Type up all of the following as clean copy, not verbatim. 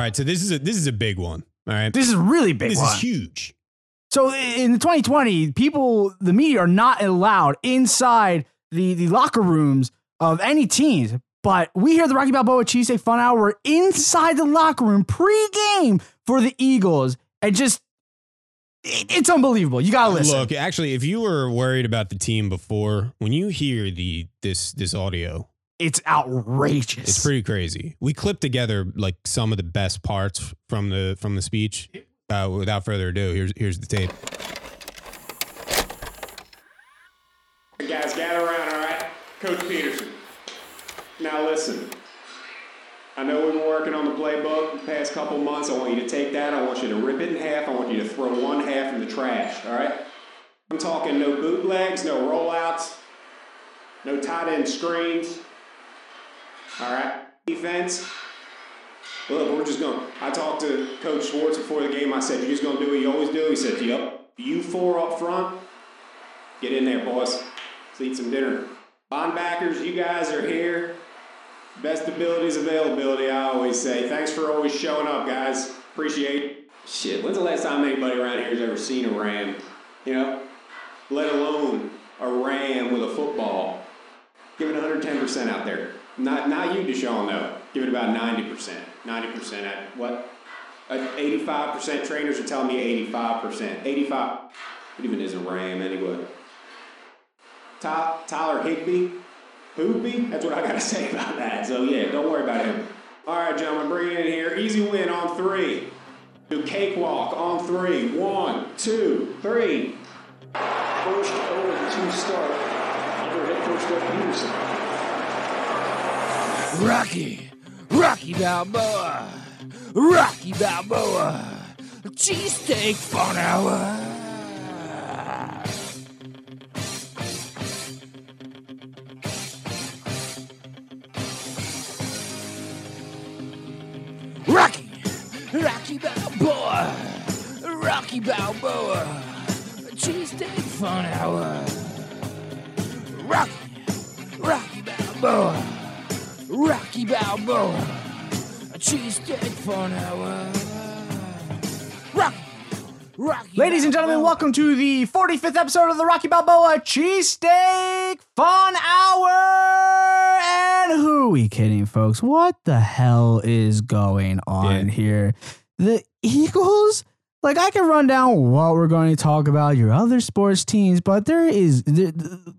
All right, so this is a big one. All right, this is a really big. This one. This is huge. So in 2020, the media are not allowed inside the locker rooms of any teams. But we here at the Rocky Balboa Cheesesteak Fun Hour were inside the locker room pre-game for the Eagles, and just it's unbelievable. You gotta listen. Look, actually, if you were worried about the team before, when you hear this audio, it's outrageous. It's pretty crazy. We clipped together like some of the best parts from the speech. Without further ado, here's the tape. Guys, gather around, all right? Coach Peterson. Now listen, I know we've been working on the playbook the past couple months. I want you to take that. I want you to rip it in half. I want you to throw one half in the trash, all right? I'm talking no bootlegs, no rollouts, no tight end screens, all right? Defense. Look, we're just going to – I talked to Coach Schwartz before the game. I said, you're just going to do what you always do? He said, yep. You four up front, get in there, boys. Let's eat some dinner. Linebackers, you guys are here. Best abilities, availability, I always say. Thanks for always showing up, guys. Appreciate – shit, when's the last time anybody around here has ever seen a Ram? You know, let alone a Ram with a football. Give it 110% out there. Not you, Deshaun, though. Give it about 90%. 90% at what? 85%. Trainers are telling me 85%. 85. What even is a Ram anyway? Tyler Higbee? Hoopy? That's what I got to say about that. So, yeah, don't worry about him. All right, gentlemen, bring it in here. Easy win on three. Do cakewalk on three. One, two, three. First 0-2 start under head coach Doug Peterson. Rocky Balboa, Rocky Balboa, Cheesesteak Fun Hour. Rocky Balboa, Rocky Balboa, Cheesesteak Fun Hour. Rocky Balboa. Rocky Balboa, a cheesesteak fun hour. Rocky Ladies and gentlemen, welcome to the 45th episode of the Rocky Balboa Cheesesteak Fun Hour. And who are we kidding, folks? What the hell is going on here? The Eagles? Like, I can run down what we're going to talk about, your other sports teams, but what the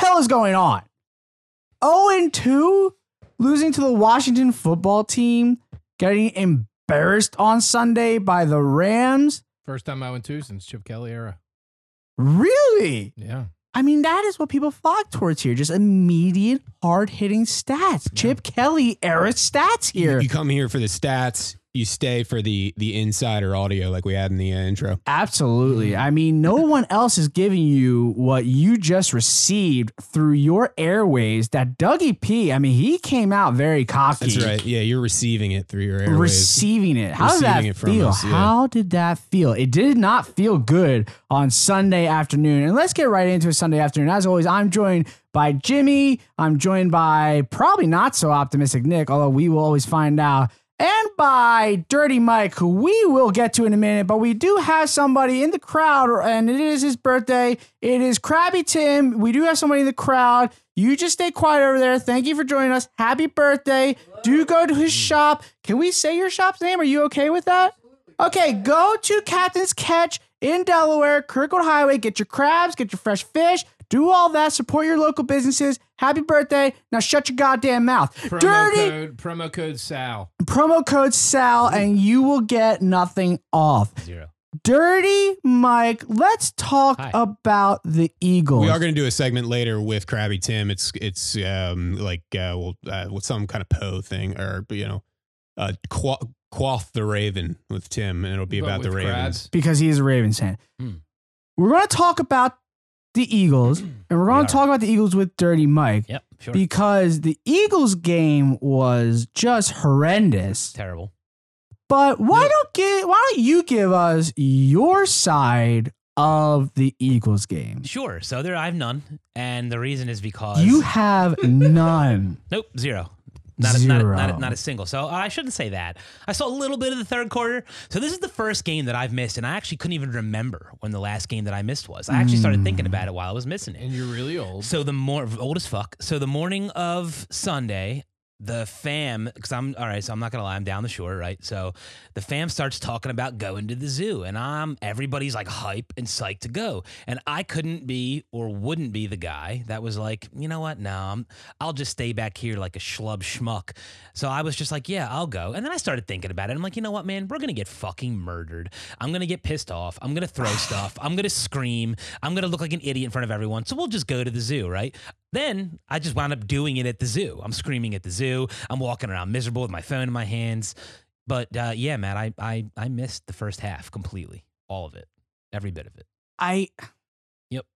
hell is going on? 0-2, losing to the Washington football team, getting embarrassed on Sunday by the Rams. First time 0-2 since Chip Kelly era. Really? Yeah. I mean, that is what people flock towards here. Just immediate, hard-hitting stats. Yeah. Chip Kelly era stats here. You come here for the stats. You stay for the insider audio like we had in the intro. Absolutely. I mean, no one else is giving you what you just received through your airways. That Dougie P, I mean, he came out very cocky. That's right. Yeah, you're receiving it through your airways. Receiving it. How did that feel? How did that feel? It did not feel good on Sunday afternoon. And let's get right into a Sunday afternoon. As always, I'm joined by Jimmy. I'm joined by probably not so optimistic Nick, although we will always find out. And by Dirty Mike, who we will get to in a minute, but we do have somebody in the crowd, and it is his birthday. It is Krabby Tim. We do have somebody in the crowd. You just stay quiet over there. Thank you for joining us. Happy birthday. Hello. Do go to his shop. Can we say your shop's name? Are you okay with that? Okay, go to Captain's Catch in Delaware, Kirkwood Highway. Get your crabs, get your fresh fish. Do all that. Support your local businesses. Happy birthday. Now shut your goddamn mouth. Promo code Sal. Promo code Sal, and you will get nothing off. Zero. Dirty Mike, let's talk about the Eagles. We are going to do a segment later with Krabby Tim. It's with some kind of Poe thing, or, you know, quaff the Raven with Tim, and it'll be about the Ravens. Because he is a Ravens fan. Mm. We're going to talk about the Eagles, and we're going to talk about the Eagles with Dirty Mike. Yep, sure. Because the Eagles game was just horrendous. Terrible. But why don't you give us your side of the Eagles game? Sure. So I have none, and the reason is because you have none. Nope, zero. Not a single. So I shouldn't say that. I saw a little bit of the third quarter. So this is the first game that I've missed, and I actually couldn't even remember when the last game that I missed was. I actually started thinking about it while I was missing it. And you're really old. So old as fuck. So the morning of Sunday, the fam, because I'm not gonna lie, I'm down the shore, right? So the fam starts talking about going to the zoo, and everybody's like hype and psyched to go, and I couldn't be or wouldn't be the guy that was like, you know what, no, I'll just stay back here like a schlub schmuck. So I was just like, yeah, I'll go. And then I started thinking about it. I'm like, you know what, man, we're gonna get fucking murdered. I'm gonna get pissed off. I'm gonna throw stuff. I'm gonna scream. I'm gonna look like an idiot in front of everyone. So we'll just go to the zoo, right? Then I just wound up doing it at the zoo. I'm screaming at the zoo. I'm walking around miserable with my phone in my hands. But yeah, Matt, I missed the first half completely. All of it. Every bit of it. Yep.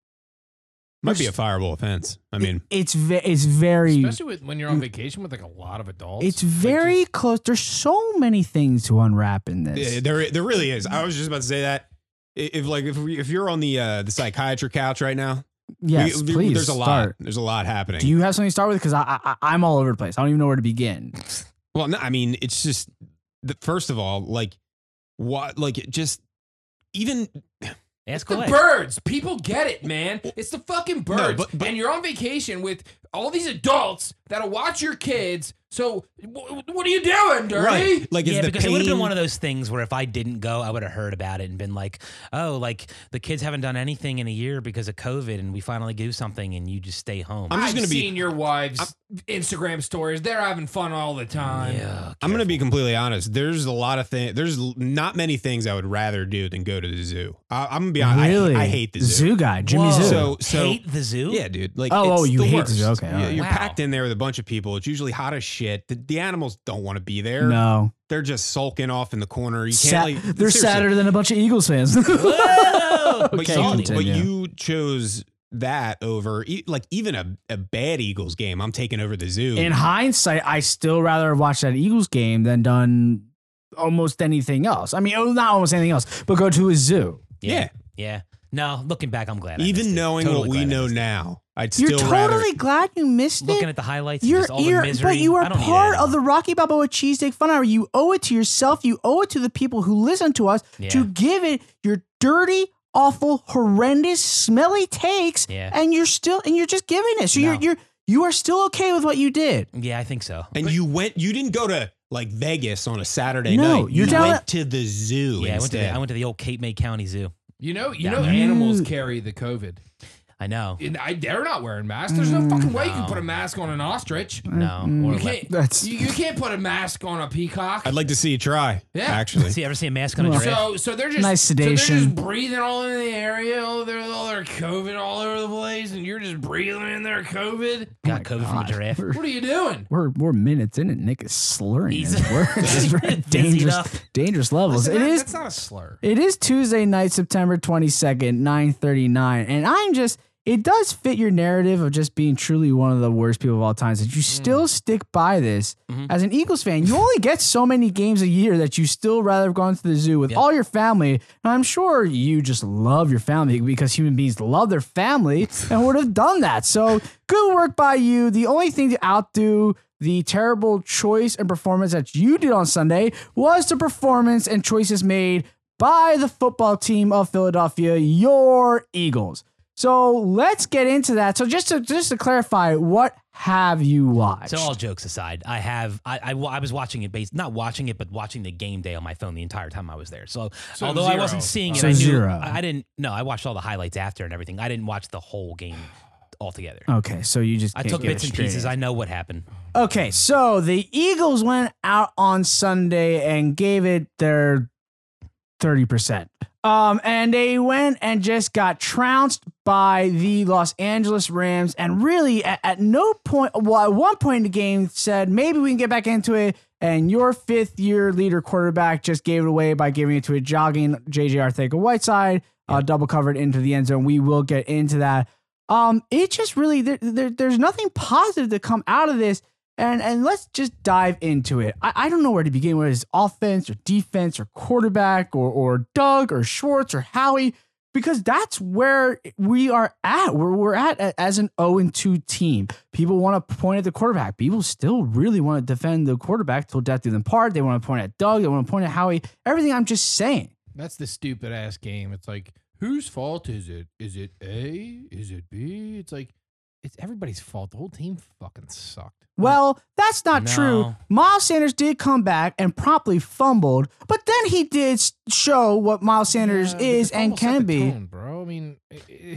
Might be a fireable offense. I mean. It's very. Especially when you're on vacation with like a lot of adults. It's very close. There's so many things to unwrap in this. Yeah, there really is. I was just about to say that. If you're on the psychiatry couch right now. Yes, please. There's a lot. There's a lot happening. Do you have something to start with? Because I'm all over the place. I don't even know where to begin. Well, no, I mean, it's just first of all, like what, like just even ask the birds. People get it, man. It's the fucking birds. No, but, and you're on vacation with all these adults that'll watch your kids. So what are you doing, Dirty? Right. Like, yeah, because it would have been one of those things where if I didn't go, I would have heard about it and been like, oh, like the kids haven't done anything in a year because of COVID, and we finally do something, and you just stay home. I've seen your wives' Instagram stories. They're having fun all the time. Yeah, I'm going to be completely honest. There's a lot of things. There's not many things I would rather do than go to the zoo. I'm going to be honest. Really? I hate the zoo. Zoo guy, Jimmy. Whoa. Zoo. So hate the zoo? Yeah, dude. Like, oh, you hate the zoo. Okay. Yeah, you're packed in there with a bunch of people. It's usually hot as shit. The animals don't want to be there. No. They're just sulking off in the corner. You can't they're sadder than a bunch of Eagles fans. But you chose that over like even a bad Eagles game. I'm taking over the zoo. In hindsight, I still rather watch that Eagles game than done almost anything else. I mean, not almost anything else, but go to a zoo. Yeah. No, looking back, I'm glad. Even knowing what we know now, I'd still rather. You're totally glad you missed it. Looking at the highlights, just all the misery. But you are part of the Rocky Balboa Cheesesteak Fun Hour. You owe it to yourself. You owe it to the people who listen to us to give it your dirty, awful, horrendous, smelly takes. Yeah. And you're just giving it. So you are still okay with what you did. Yeah, I think so. And you didn't go to like Vegas on a Saturday night. You went to the zoo. Yeah, I went to the old Cape May County Zoo. You know, animals carry the COVID. I know. They're not wearing masks. There's no fucking way you can put a mask on an ostrich. No. You can't put a mask on a peacock. I'd like to see you try. Yeah. Actually. You ever see a mask on a giraffe? So they're just nice sedation. So they're just breathing all in the area. All their COVID all over the place, and you're just breathing in their COVID. Got COVID from a giraffe. What are you doing? We're minutes in it. Nick is slurring his words. It's very dangerous levels. That's not a slur. It is Tuesday night, September 22nd, 9:39, and I'm just. It does fit your narrative of just being truly one of the worst people of all time that you still stick by this. As an Eagles fan, you only get so many games a year that you still rather have gone to the zoo with all your family. And I'm sure you just love your family because human beings love their family and would have done that. So good work by you. The only thing to outdo the terrible choice and performance that you did on Sunday was the performance and choices made by the football team of Philadelphia, your Eagles. So let's get into that. So just to clarify, what have you watched? So all jokes aside, I was watching it but watching the game day on my phone the entire time I was there. So although I wasn't seeing it, I watched all the highlights after and everything. I didn't watch the whole game altogether. Okay, so you just took bits and pieces. I know what happened. Okay, so the Eagles went out on Sunday and gave it their 30%. And they went and just got trounced by the Los Angeles Rams, and really at no point, well, at one point in the game said, maybe we can get back into it. And your fifth-year leader quarterback just gave it away by giving it to a jogging J.J. Arcega-Whiteside, double covered into the end zone. We will get into that. It just really, there's nothing positive to come out of this. And let's just dive into it. I don't know where to begin, whether it's offense or defense or quarterback or Doug or Schwartz or Howie. Because that's where we are at, where we're at as an 0-2 team. People want to point at the quarterback. People still really want to defend the quarterback till death do them part. They want to point at Doug. They want to point at Howie. Everything I'm just saying. That's the stupid-ass game. It's like, whose fault is it? Is it A? Is it B? It's like, it's everybody's fault. The whole team fucking sucked. Well, that's not true. Miles Sanders did come back and promptly fumbled, but then he did show what Miles Sanders is and can be. Tone, bro, I mean,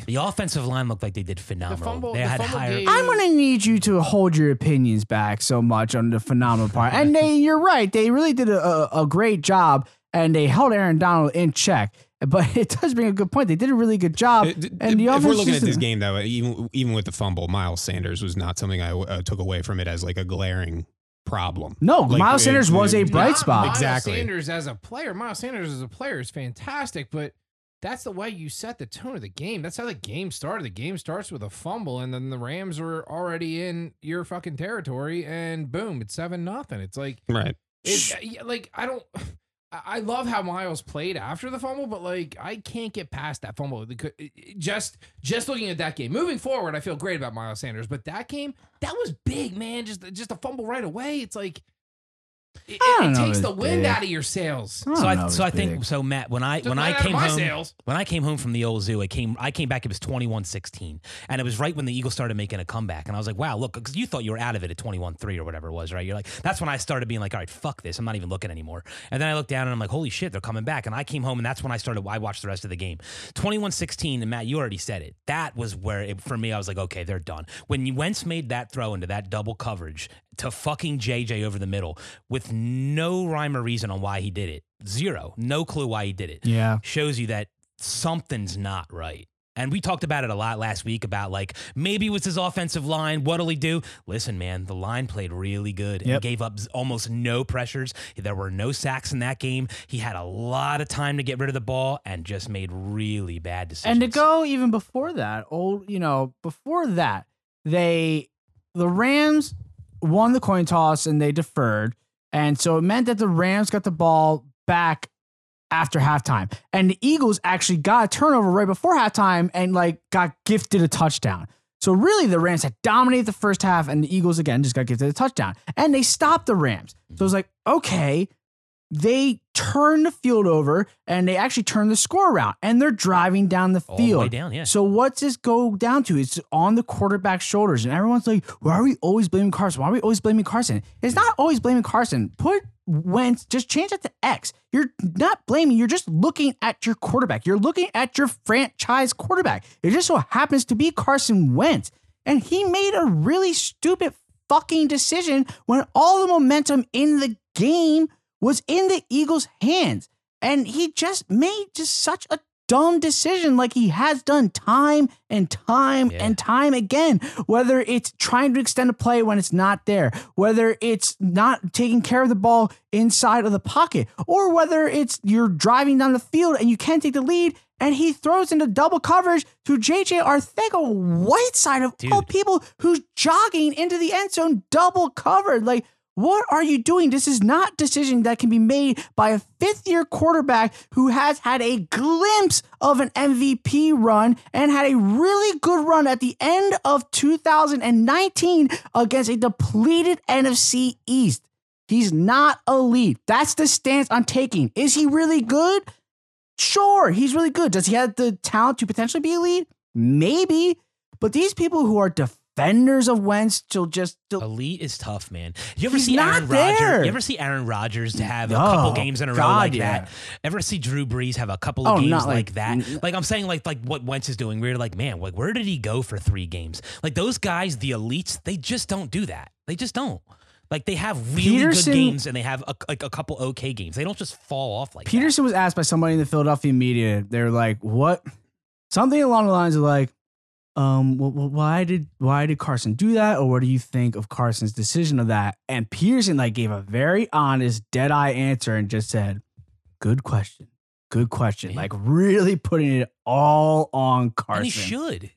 the offensive line looked like they did phenomenal. They had higher. I'm going to need you to hold your opinions back so much on the phenomenal part. And you're right. They really did a great job, and they held Aaron Donald in check. But it does bring a good point. They did a really good job. And if we're looking at this game, though, even with the fumble, Miles Sanders was not something I took away from it as like a glaring problem. No, like, Miles Sanders was a bright spot. Exactly. Miles Sanders as a player is fantastic, but that's the way you set the tone of the game. That's how the game started. The game starts with a fumble, and then the Rams were already in your fucking territory, and boom, it's 7-0. It's like, right. I love how Miles played after the fumble, but like I can't get past that fumble. Just looking at that game, moving forward, I feel great about Miles Sanders. But that game, that was big, man. Just a fumble right away. It's like it takes the wind out of your sails. So Matt, when I came home from the old zoo, I came back. It was 21-16, and it was right when the Eagles started making a comeback. And I was like, wow, look, because you thought you were out of it at 21-3 or whatever it was, right? You're like, that's when I started being like, all right, fuck this, I'm not even looking anymore. And then I looked down and I'm like, holy shit, they're coming back. And I came home, and that's when I watched the rest of the game. 21-16, and Matt, you already said it. That was where for me, I was like, okay, they're done. When Wentz made that throw into that double coverage to fucking JJ over the middle with no rhyme or reason on why he did it. Zero. No clue why he did it. Yeah. Shows you that something's not right. And we talked about it a lot last week about like, maybe it was his offensive line. What'll he do? Listen, man, the line played really good and gave up almost no pressures. There were no sacks in that game. He had a lot of time to get rid of the ball and just made really bad decisions. And to go even before that, the Rams won the coin toss and they deferred. And so it meant that the Rams got the ball back after halftime. And the Eagles actually got a turnover right before halftime and like got gifted a touchdown. So really the Rams had dominated the first half and the Eagles again just got gifted a touchdown. And they stopped the Rams. So it was like, okay, they turned the field over and they actually turned the score around and they're driving down the field. All the way down, yeah. So what's this go down to? It's on the quarterback's shoulders. And everyone's like, why are we always blaming Carson? Why are we always blaming Carson? It's not always blaming Carson. Put Wentz, just change that to X. You're not blaming. You're just looking at your quarterback. You're looking at your franchise quarterback. It just so happens to be Carson Wentz. And he made a really stupid fucking decision when all the momentum in the game was in the Eagles' hands. And he just made such a dumb decision like he has done time and time again. Whether it's trying to extend a play when it's not there, whether it's not taking care of the ball inside of the pocket, or whether it's you're driving down the field and you can't take the lead and he throws into double coverage to J.J. Arcega-Whiteside of all people who's jogging into the end zone double covered. Like, what are you doing? This is not a decision that can be made by a fifth-year quarterback who has had a glimpse of an MVP run and had a really good run at the end of 2019 against a depleted NFC East. He's not elite. That's the stance I'm taking. Is he really good? Sure, he's really good. Does he have the talent to potentially be elite? Maybe. But these people who are defenders of Wentz elite is tough, man. You ever see Aaron Rodgers have a couple games in a row like that? Ever see Drew Brees have a couple of games like that? Like I'm saying, like what Wentz is doing. We're like, man, like where did he go for 3 games? Like those guys, the elites, they just don't do that. They just don't. Like they have really good games and they have a couple okay games. They don't just fall off like that. Peterson was asked by somebody in the Philadelphia media. They're like, what? Something along the lines of like, why did Carson do that? Or what do you think of Carson's decision of that? And Peterson gave a very honest, dead-eye answer and just said, good question. Man. Like really putting it all on Carson. And he should.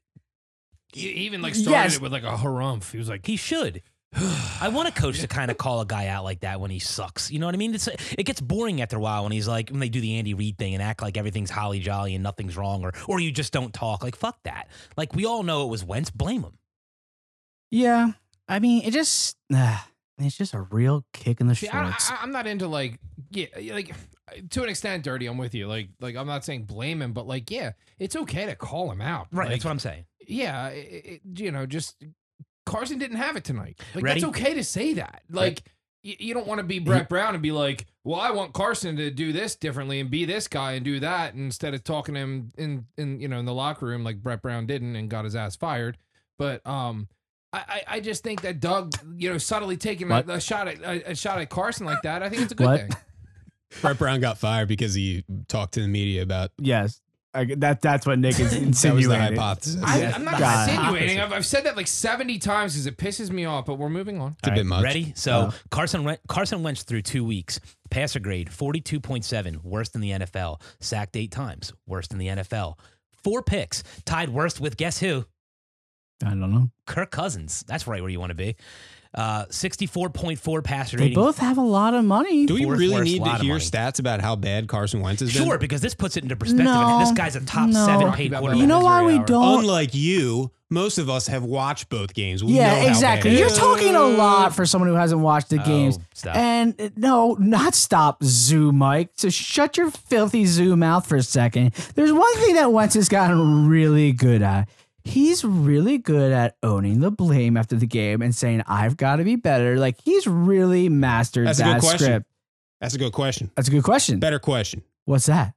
He even started it with a harumph. He was like, he should. I want a coach to kind of call a guy out like that when he sucks. You know what I mean? It gets boring after a while when he's like, when they do the Andy Reid thing and act like everything's holly jolly and nothing's wrong, or you just don't talk. Like, fuck that. Like, we all know it was Wentz. Blame him. Yeah. I mean, it's just a real kick in the shorts. I'm not into like to an extent, Dirty, I'm with you. Like I'm not saying blame him, but like, yeah, it's okay to call him out. Right. Like, that's what I'm saying. Yeah. Just Carson didn't have it tonight. Like, that's okay to say that. Like, you don't want to be Brett Brown and be like, well, I want Carson to do this differently and be this guy and do that, and instead of talking to him in the locker room like Brett Brown didn't and got his ass fired. But, I just think that Doug, subtly taking a shot at Carson like that, I think it's a good thing. Brett Brown got fired because he talked to the media about. Yes, that's what Nick is insinuating. That was the hypothesis. I'm not insinuating. I've said that like 70 times because it pisses me off. But we're moving on. It's a bit much. Ready? So Carson Wentz through 2 weeks. Passer grade 42.7, worst in the NFL. Sacked 8 times, worst in the NFL. 4 picks, tied worst with guess who? I don't know. Kirk Cousins. That's right where you want to be. 64.4 passer rating. They both have a lot of money. Do we really need to hear stats about how bad Carson Wentz has been? Sure, because this puts it into perspective. No, and this guy's a top 7 paid quarterback. You know why we don't? Unlike you, most of us have watched both games. Yeah, exactly. You're talking a lot for someone who hasn't watched the games. Stop. And no, not stop, Zoo Mike. So shut your filthy Zoo mouth for a second. There's one thing that Wentz has gotten really good at. He's really good at owning the blame after the game and saying, I've got to be better. Like, he's really mastered that script. That's a good question. That's a good question. Better question. What's that?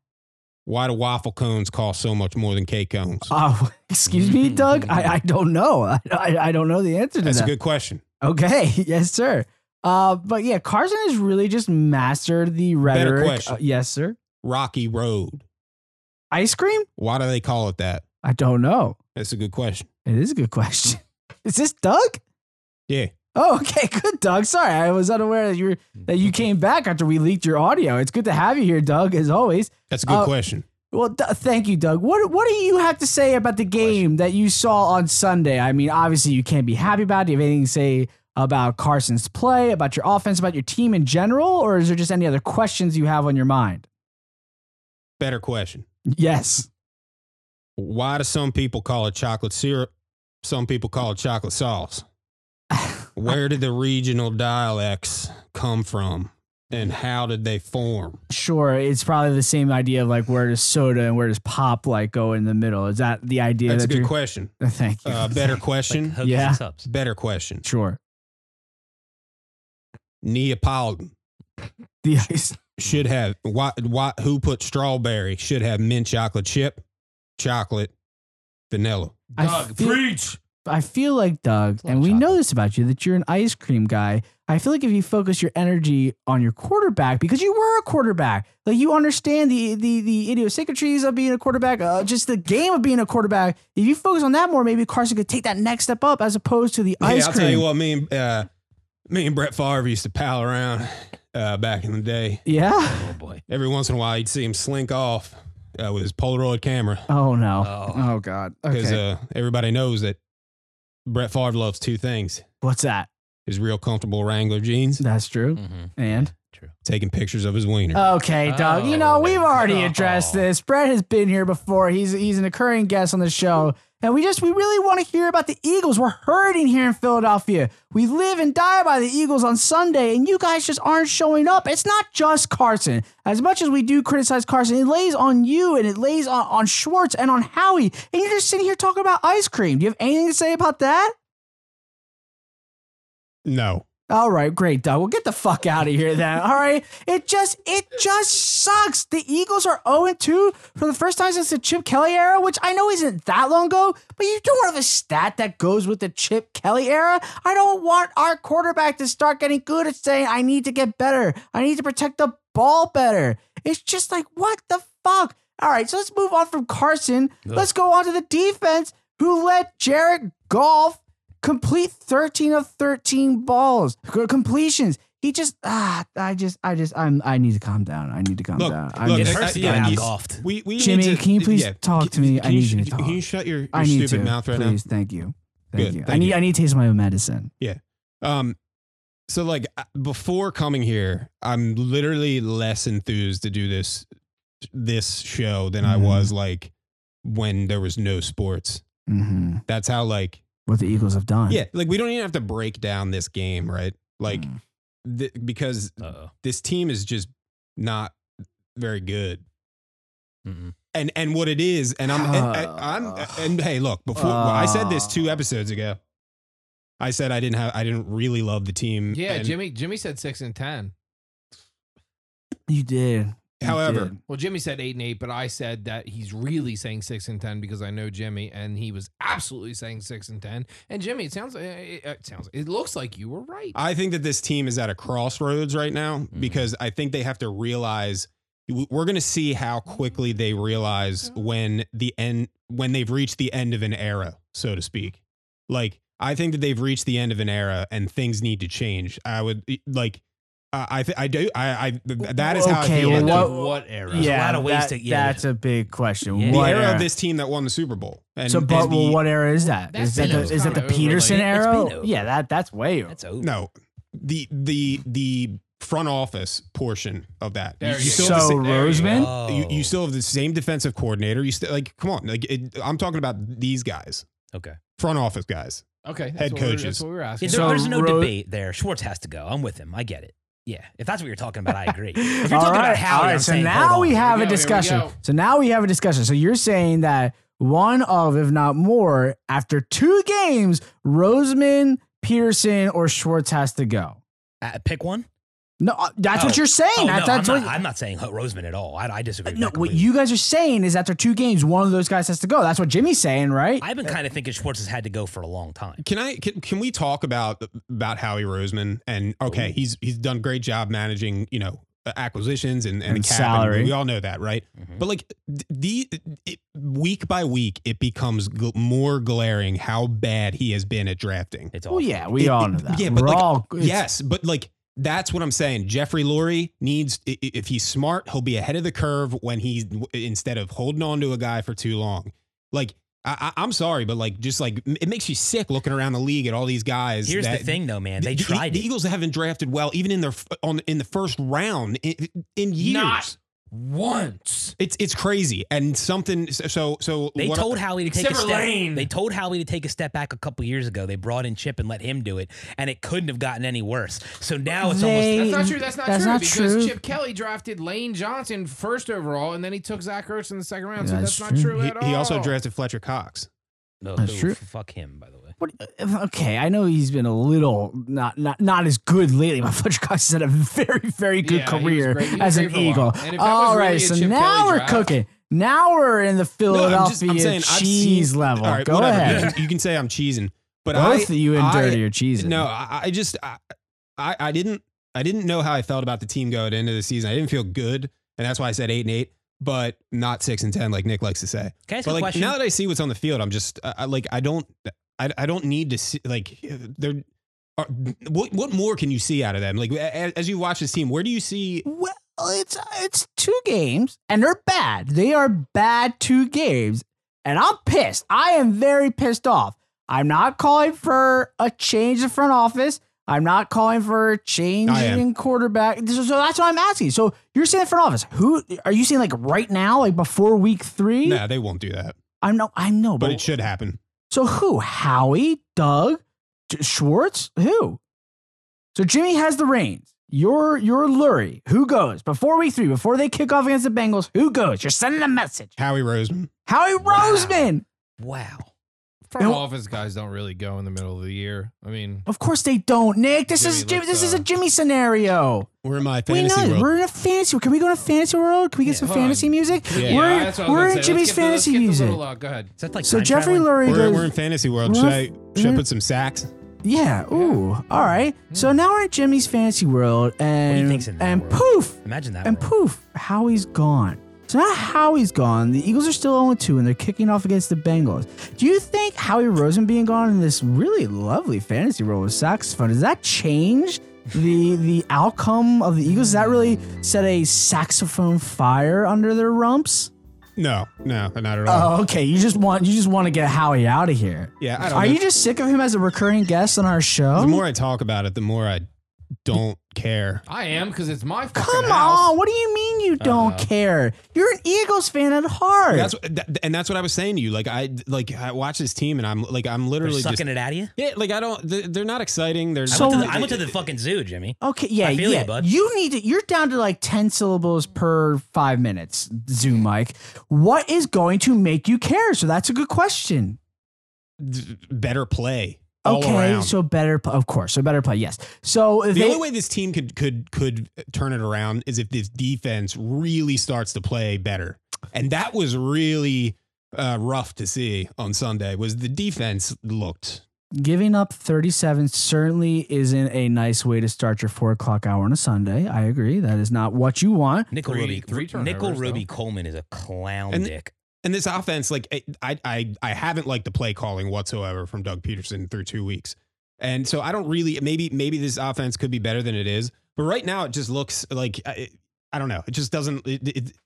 Why do waffle cones cost so much more than cake cones? Oh, excuse me, Doug? I don't know. I don't know the answer to that. That's a good question. Okay. Yes, sir. But yeah, Carson has really just mastered the rhetoric. Better question. Yes, sir. Rocky Road. Ice cream? Why do they call it that? I don't know. That's a good question. It is a good question. Is this Doug? Yeah. Oh, okay. Good, Doug. Sorry, I was unaware that you came back after we leaked your audio. It's good to have you here, Doug, as always. That's a good question. Well, thank you, Doug. What do you have to say about the game that you saw on Sunday? I mean, obviously, you can't be happy about it. Do you have anything to say about Carson's play, about your offense, about your team in general, or is there just any other questions you have on your mind? Better question. Yes. Why do some people call it chocolate syrup? Some people call it chocolate sauce. Where did the regional dialects come from and how did they form? Sure. It's probably the same idea of like, where does soda and where does pop like go in the middle? Is that the idea? That's a good question. Thank you. Better question. Like better question. Sure. Neapolitan. The ice should have, who put strawberry should have mint chocolate chip. Chocolate, vanilla. Doug, preach! I feel like, Doug, and we know this about you, that you're an ice cream guy. I feel like if you focus your energy on your quarterback, because you were a quarterback, like you understand the idiosyncrasies of being a quarterback, just the game of being a quarterback. If you focus on that more, maybe Carson could take that next step up as opposed to the ice cream. I'll tell you what, me and Brett Favre used to pal around back in the day. Yeah? Oh, boy. Every once in a while, you'd see him slink off. With his Polaroid camera. Oh, no. Oh God. Because everybody knows that Brett Favre loves 2 things. What's that? His real comfortable Wrangler jeans. That's true. Mm-hmm. And? True. Taking pictures of his wiener. Okay, Doug. You know, we've already addressed this. Brett has been here before. He's an occurring guest on the show. And we really want to hear about the Eagles. We're hurting here in Philadelphia. We live and die by the Eagles on Sunday, and you guys just aren't showing up. It's not just Carson. As much as we do criticize Carson, it lays on you, and it lays on Schwartz and on Howie, and you're just sitting here talking about ice cream. Do you have anything to say about that? No. All right, great, Doug. We'll get the fuck out of here then. All right. It just sucks. The Eagles are 0-2 for the first time since the Chip Kelly era, which I know isn't that long ago, but you don't have a stat that goes with the Chip Kelly era. I don't want our quarterback to start getting good at saying, I need to get better. I need to protect the ball better. It's just like, what the fuck? All right, so let's move on from Carson. Ugh. Let's go on to the defense, who let Jared Goff complete 13 of 13 balls. Completions. He just, I need to calm down. I need to calm down. I'm golfed. Jimmy, can you please talk to me? I need you to talk. Can you shut your stupid mouth right now? Please, thank you. Thank you. I need to taste my own medicine. Yeah. So like before coming here, I'm literally less enthused to do this show than I was like when there was no sports. That's how like what the Eagles have done. Yeah. Like we don't even have to break down this game. Right. Like because this team is just not very good. And what it is. And I'm hey, look, before I said this 2 episodes ago, I said I didn't really love the team. Yeah. And Jimmy said 6-10. You did. However, well, Jimmy said 8-8, but I said that he's really saying 6-10 because I know Jimmy, and he was absolutely saying 6-10. And Jimmy, it looks like you were right. I think that this team is at a crossroads right now because I think they have to realize we're going to see how quickly they realize when they've reached the end of an era, so to speak. Like I think that they've reached the end of an era, and things need to change. I would like. That is how I feel. What era? Yeah, a lot of ways to, that's a big question. Yeah. The era of this team that won the Super Bowl. And so, but what era is that? Well, is that the Peterson era? Yeah, that's way over. That's over. No, the front office portion of that. Roseman. You still have the same defensive coordinator. You still like, come on, like I'm talking about these guys. Okay, front office guys. Okay, head coaches. That's what we were asking. Yeah, there's no debate there. Schwartz has to go. I'm with him. I get it. Yeah, if that's what you're talking about, I agree. If you're talking about how, so now we have a discussion. So now we have a discussion. So you're saying that one of, if not more, after 2 games, Roseman, Peterson, or Schwartz has to go. Pick one. No, that's what you're saying. I'm not saying Roseman at all. I disagree. No, what you guys are saying is after 2 games, one of those guys has to go. That's what Jimmy's saying, right? I've been kind of thinking Schwartz has had to go for a long time. Can we talk about Howie Roseman? And okay, he's done a great job managing, acquisitions and the cap salary. And we all know that, right? But like week by week, it becomes more glaring how bad he has been at drafting. It's awful. Yeah, we all know that. Yeah, but that's what I'm saying. Jeffrey Lurie needs, if he's smart, he'll be ahead of the curve instead of holding on to a guy for too long. Like, I'm sorry, but like, just like, it makes you sick looking around the league at all these guys. Here's the thing, though, man. They tried. The Eagles haven't drafted well, even in the first round in years. Not once. It's crazy and something. So they told Howie to take a step. They told Howie to take a step back a couple years ago. They brought in Chip and let him do it, and it couldn't have gotten any worse. So now it's almost that's not true because Chip Kelly drafted Lane Johnson 1st overall, and then he took Zach Ertz in the 2nd round. Yeah, so that's not true at all. He also drafted Fletcher Cox. No, that's true. Fuck him, by the way. Okay, I know he's been a little not as good lately, but Fletcher Cox has had a very, very good career as an Eagle. All right, so now we're cooking. Now we're in the Philadelphia cheese level. Go ahead. You can say I'm cheesing, but both of you and Dirty are cheesing. No, I didn't know how I felt about the team going into the season. I didn't feel good, and that's why I said 8-8. But not 6-10, like Nick likes to say. Can I ask a question? Now that I see what's on the field, I'm just like I don't need to see like they're. What more can you see out of them? Like as you watch this team, where do you see? Well, it's 2 games and they're bad. They are bad 2 games, and I'm pissed. I am very pissed off. I'm not calling for a change in front office. I'm not calling for a change in quarterback. So that's what I'm asking. So you're saying front office? Who are you saying like right now? Like before week 3? No, they won't do that. I know, but it should happen. So who? Howie, Doug, Schwartz? Who? So Jimmy has the reins. You're Lurie. Who goes? Before week 3, before they kick off against the Bengals, who goes? You're sending a message. Howie Roseman. Roseman. Wow. Front office guys don't really go in the middle of the year. I mean, of course they don't, Nick. This is a Jimmy scenario. We're in my fantasy world. We're in a fantasy world. Can we go to fantasy world? Can we get some fantasy music? Yeah. We're in Jimmy's fantasy music. Go ahead. Is that like so Jeffrey Lurie goes. We're in fantasy world. Should I put some sacks? Yeah. Ooh. All right. So now we're at Jimmy's fantasy world, and what do you think's in that world? Poof. Imagine that. And poof, Howie's gone. So now Howie's gone. The Eagles are still 0-2, and they're kicking off against the Bengals. Do you think Howie Roseman being gone in this really lovely fantasy role with saxophone, does that change the outcome of the Eagles? Does that really set a saxophone fire under their rumps? No, not at all. Oh, okay. You just want to get Howie out of here. Yeah, I don't. Are you just sick of him as a recurring guest on our show? The more I talk about it, the more I don't care. I am, because it's my fucking house. Come on, what do you mean you don't care? You're an Eagles fan at heart. That's what I was saying to you. I watch this team, and I'm literally they're sucking it out of you. Yeah, I don't. They're not exciting. They're so. I went to the fucking zoo, Jimmy. Okay, yeah, I feel you, bud. You need to. You're down to 10 syllables per 5 minutes. Zoo Mike, what is going to make you care? So that's a good question. Better play. Okay, so better play, of course. So better play, yes. So the only way this team could turn it around is if this defense really starts to play better, and that was really rough to see on Sunday. Was the defense looked giving up 37 certainly isn't a nice way to start your 4 o'clock hour on a Sunday. I agree, that is not what you want. Nickel Ruby Coleman is a clown and dick. And this offense, I haven't liked the play calling whatsoever from Doug Peterson through 2 weeks. And so I don't really, maybe this offense could be better than it is. But right now it just looks like, I don't know. It just doesn't,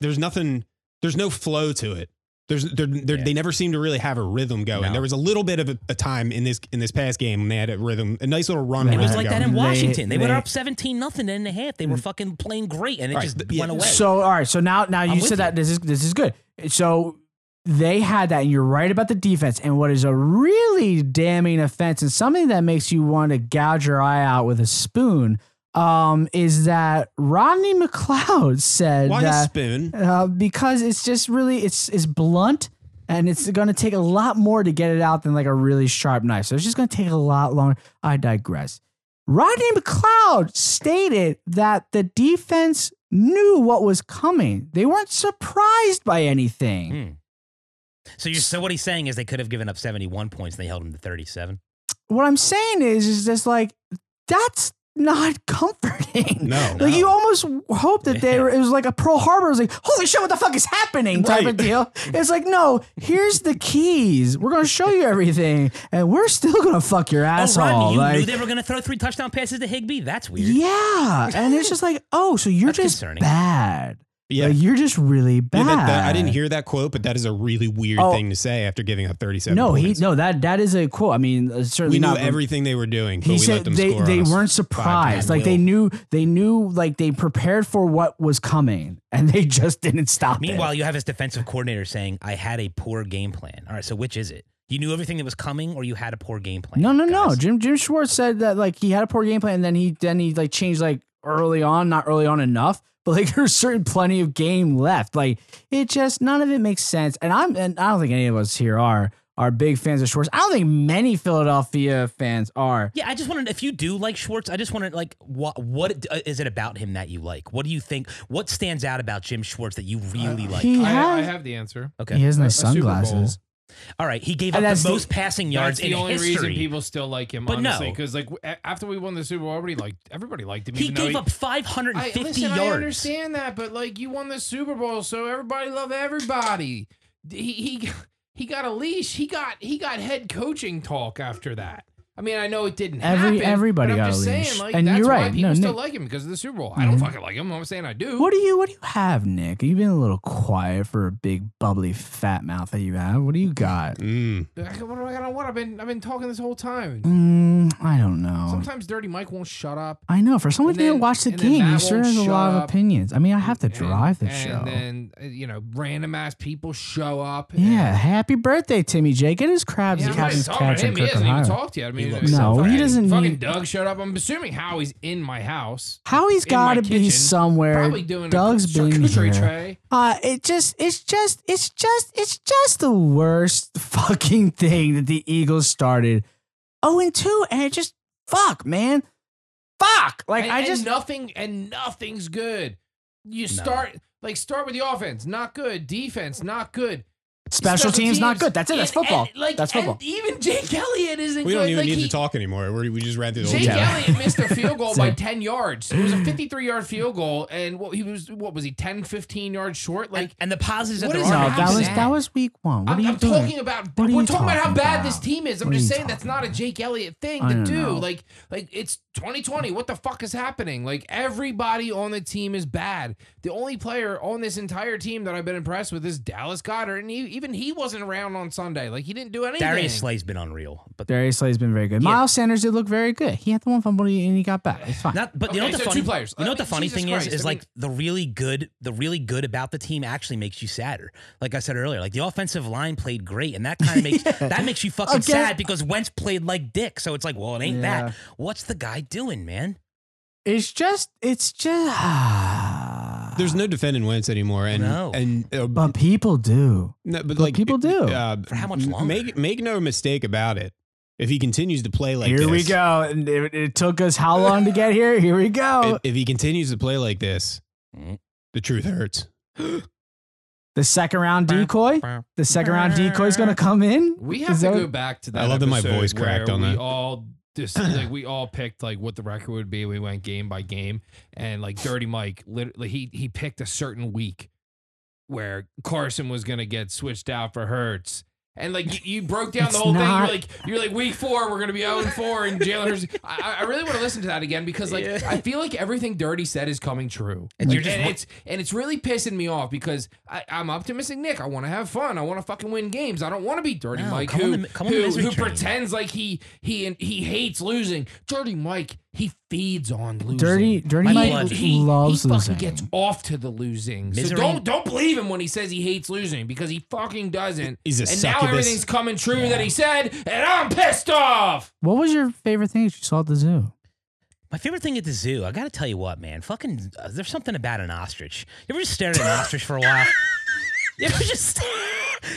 there's nothing, there's no flow to it. They never seem to really have a rhythm going. No. There was a little bit of a time in this past game when they had a rhythm, a nice little run. It was like that in Washington. They went up 17-0 in the half. They were fucking playing great, and it just went away. So all right, so now you said that this is good. So they had that, and you're right about the defense. And what is a really damning offense, and something that makes you want to gouge your eye out with a spoon, is that Rodney McLeod said, "Why a spoon?" Because it's just really it's blunt, and it's going to take a lot more to get it out than a really sharp knife. So it's just going to take a lot longer. I digress. Rodney McLeod stated that the defense knew what was coming; they weren't surprised by anything. Hmm. So what he's saying is they could have given up 71 points and they held him to 37. What I'm saying is just that's not comforting. No. You almost hope that they were, it was like a Pearl Harbor. It was like, holy shit, what the fuck is happening type of deal. It's like, no, here's the keys. We're going to show you everything and we're still going to fuck your asshole. Rodney, you knew they were going to throw 3 touchdown passes to Higbee. That's weird. Yeah. And it's just so you're that's just concerning. Bad. Yeah, you're just really bad. Yeah, I didn't hear that quote, but that is a really weird thing to say after giving up 37. No, points. That is a quote. I mean, certainly we knew everything they were doing. But he said let them score they weren't surprised. They knew they prepared for what was coming, and they just didn't stop. Meanwhile, you have his defensive coordinator saying, "I had a poor game plan." All right, so which is it? You knew everything that was coming, or you had a poor game plan? No. Jim Schwartz said that he had a poor game plan, and then he changed early on, not early on enough. But there's certain plenty of game left. It just none of it makes sense. And I don't think any of us here are big fans of Schwartz. I don't think many Philadelphia fans are. Yeah, I just wondered if you do like Schwartz. I just wondered what is it about him that you like? What do you think? What stands out about Jim Schwartz that you really like? I have the answer. Okay, he has nice sunglasses. All right, he gave up the most passing yards in history. That's the only reason people still like him, honestly, because after we won the Super Bowl, everybody liked him. He gave up 550 yards. I understand that, but you won the Super Bowl, so everybody loved everybody. He got a leash. He got head coaching talk after that. I mean, I know it didn't happen. Everybody got a leash. I'm just saying, and that's you're right. Why people still like him because of the Super Bowl. Mm-hmm. I don't fucking like him. I'm saying I do. What do you have, Nick? You've been a little quiet for a big bubbly fat mouth that you have. What do you got? Mm. What do I got? What I've been talking this whole time. I don't know. Sometimes Dirty Mike won't shut up. I know. For someone who didn't watch the game, he sure has a lot of opinions. I mean, I have to drive the show. And then random ass people show up. Yeah. Happy birthday, Timmy J. Get his crabs. Yeah, I'm talking to him. He hasn't even talked yet. I mean. No, he doesn't. Fucking Doug showed up. I'm assuming Howie's in my house. Howie's got to be somewhere. Probably doing Doug's a been here. Tray. It's just the worst fucking thing that the Eagles started 0-2, and it just fuck, man, fuck. Nothing's good. You start with the offense, not good. Defense, not good. Special teams not good. That's it. That's football. That's football. Even Jake Elliott isn't good. We don't even need to talk anymore. We just ran through the whole Jake Elliott missed a field goal by 10 yards. It was a 53-yard field goal, and what was he, 10, 15 yards short? And the positives at the end. That was week one. I'm talking about how bad this team is. I'm just saying that's not a Jake Elliott thing to do. Like it's 2020. What the fuck is happening? Like, everybody on the team is bad. The only player on this entire team that I've been impressed with is Dallas Goedert, and even he wasn't around on Sunday. Like, he didn't do anything. Darius Slay's been unreal. But Darius Slay's been very good. Yeah. Miles Sanders did look very good. He had the one fumble and he got back. It's fine. You know what the funny thing is, the really good about the team actually makes you sadder. Like I said earlier, like, the offensive line played great, and that kind of makes that makes you fucking sad because Wentz played like dick. So it's like, well, it ain't that. What's the guy doing, man? It's just. There's no defending Wentz anymore, but people do. No, but people do. For how much longer? Make no mistake about it. If he continues to play like this, here we go. And it took us how long to get here? Here we go. If he continues to play like this, the truth hurts. The second-round decoy? The second-round decoy is going to come in? We have to go back to that. I love that my voice cracked on that. We all picked like what the record would be. We went game by game, and like Dirty Mike, literally, he picked a certain week where Carson was gonna get switched out for Hurts, and like you broke down the whole thing. You're like week 4, we're gonna be 0-4, and Jalen Hurts. I really want to listen to that again because I feel like everything Dirty said is coming true, and it's really pissing me off because I'm optimistic Nick. I want to have fun. I want to fucking win games. I don't want to be Dirty Mike who pretends like he hates losing. Dirty Mike, he feeds on losing. Dirty Mike loves losing. He fucking gets off to the losing. Misery. So don't believe him when he says he hates losing because he fucking doesn't. He's a succubus. Now everything's coming true that he said, and I'm pissed off. What was your favorite thing that you saw at the zoo? My favorite thing at the zoo, I gotta tell you what, man. Fucking, there's something about an ostrich. You ever just stare at an ostrich for a while? You ever just?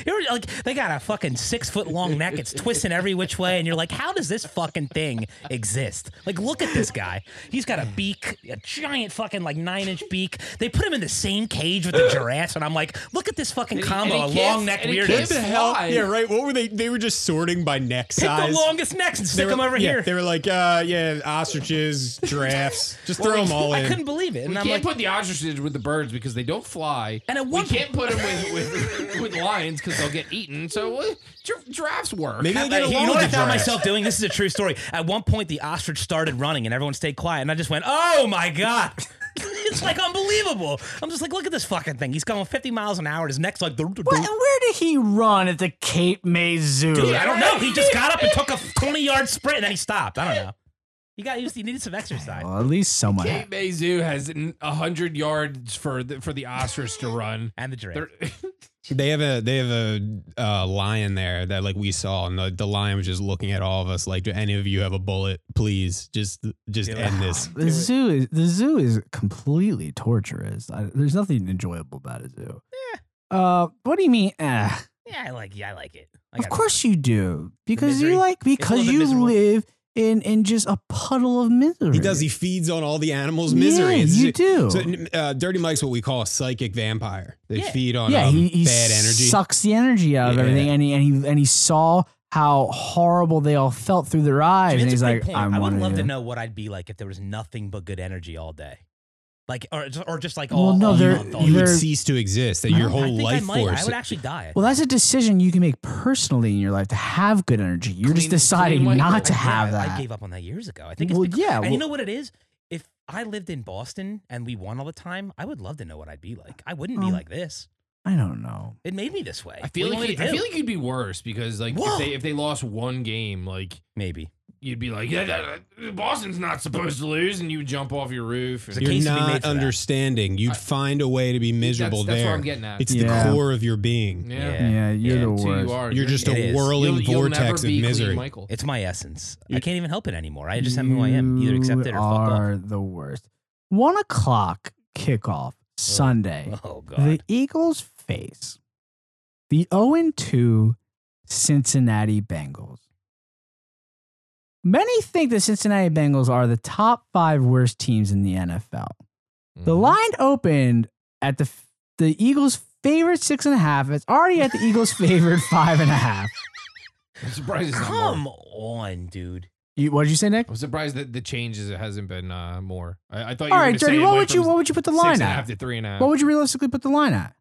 You're like, they got a fucking 6-foot-long neck. It's twisting every which way, and you're like, how does this fucking thing exist? Like, look at this guy. He's got a beak, a giant fucking like 9-inch beak. They put him in the same cage with the giraffes, and I'm like, look at this fucking combo, a long neck weirdness. What the hell? Yeah, right. What were they? They were just sorting by neck size. Pick the longest necks and stick them over here. They were like, ostriches, giraffes, just throw them all in. I couldn't believe it. And I'm like, put the ostriches with the birds because they don't fly. And at one point, can't put them with lions, because they'll get eaten. So giraffes work. Maybe they get along. You know what I found myself doing? This is a true story. At one point, the ostrich started running, and everyone stayed quiet. And I just went, "Oh my god!" It's like unbelievable. I'm just like, look at this fucking thing. He's going 50 miles an hour. His neck's like, where did he run at the Cape May Zoo? Dude, I don't know. He just got up and took a 20-yard sprint, and then he stopped. I don't know. You needed some exercise. Well, at least someone. Cape May Zoo has 100 yards for the ostrich to run, and the giraffe. They have a lion there that like we saw, and the lion was just looking at all of us like, do any of you have a bullet? Please, just end this. The zoo is completely torturous. There's nothing enjoyable about a zoo. Yeah. What do you mean? Yeah, I like it. Of course you do, because you live in just a puddle of misery. He does. He feeds on all the animals' misery. Yeah, you do. So, Dirty Mike's what we call a psychic vampire. They feed on bad energy. Sucks the energy out of everything. And he saw how horrible they all felt through their eyes. So and he's like, I would love to know what I'd be like if there was nothing but good energy all day. Like, or just like all, well, no, all month, all you would cease to exist. That your whole life force. I would actually die. Well, that's a decision you can make personally in your life to have good energy. You're just deciding not to have that. I gave up on that years ago. I think. Well, and you know what it is? If I lived in Boston and we won all the time, I would love to know what I'd be like. I wouldn't be like this. I don't know. It made me this way. I feel like you'd be worse because like if they lost one game, like maybe you'd be like, Boston's not supposed to lose, and you would jump off your roof. And you're not understanding. You'd find a way to be miserable there. That's what I'm getting at. It's the core of your being. Yeah, you're the worst. You're just a whirling vortex of misery. Michael. It's my essence. I can't even help it anymore. I just am who I am. Either accept it or fuck off. You are the worst. 1:00 kickoff Sunday. Oh god. The Eagles face the 0-2 Cincinnati Bengals. Many think the Cincinnati Bengals are the top 5 worst teams in the NFL. Mm-hmm. The line opened at the Eagles' favorite 6.5. It's already at the Eagles' favorite 5.5. I'm surprised it's not more. On, dude. What did you say, Nick? I'm surprised that the changes hasn't been more. I thought. All you right, Jody. What would you put the line at? 6.5 to 3.5. What would you realistically put the line at?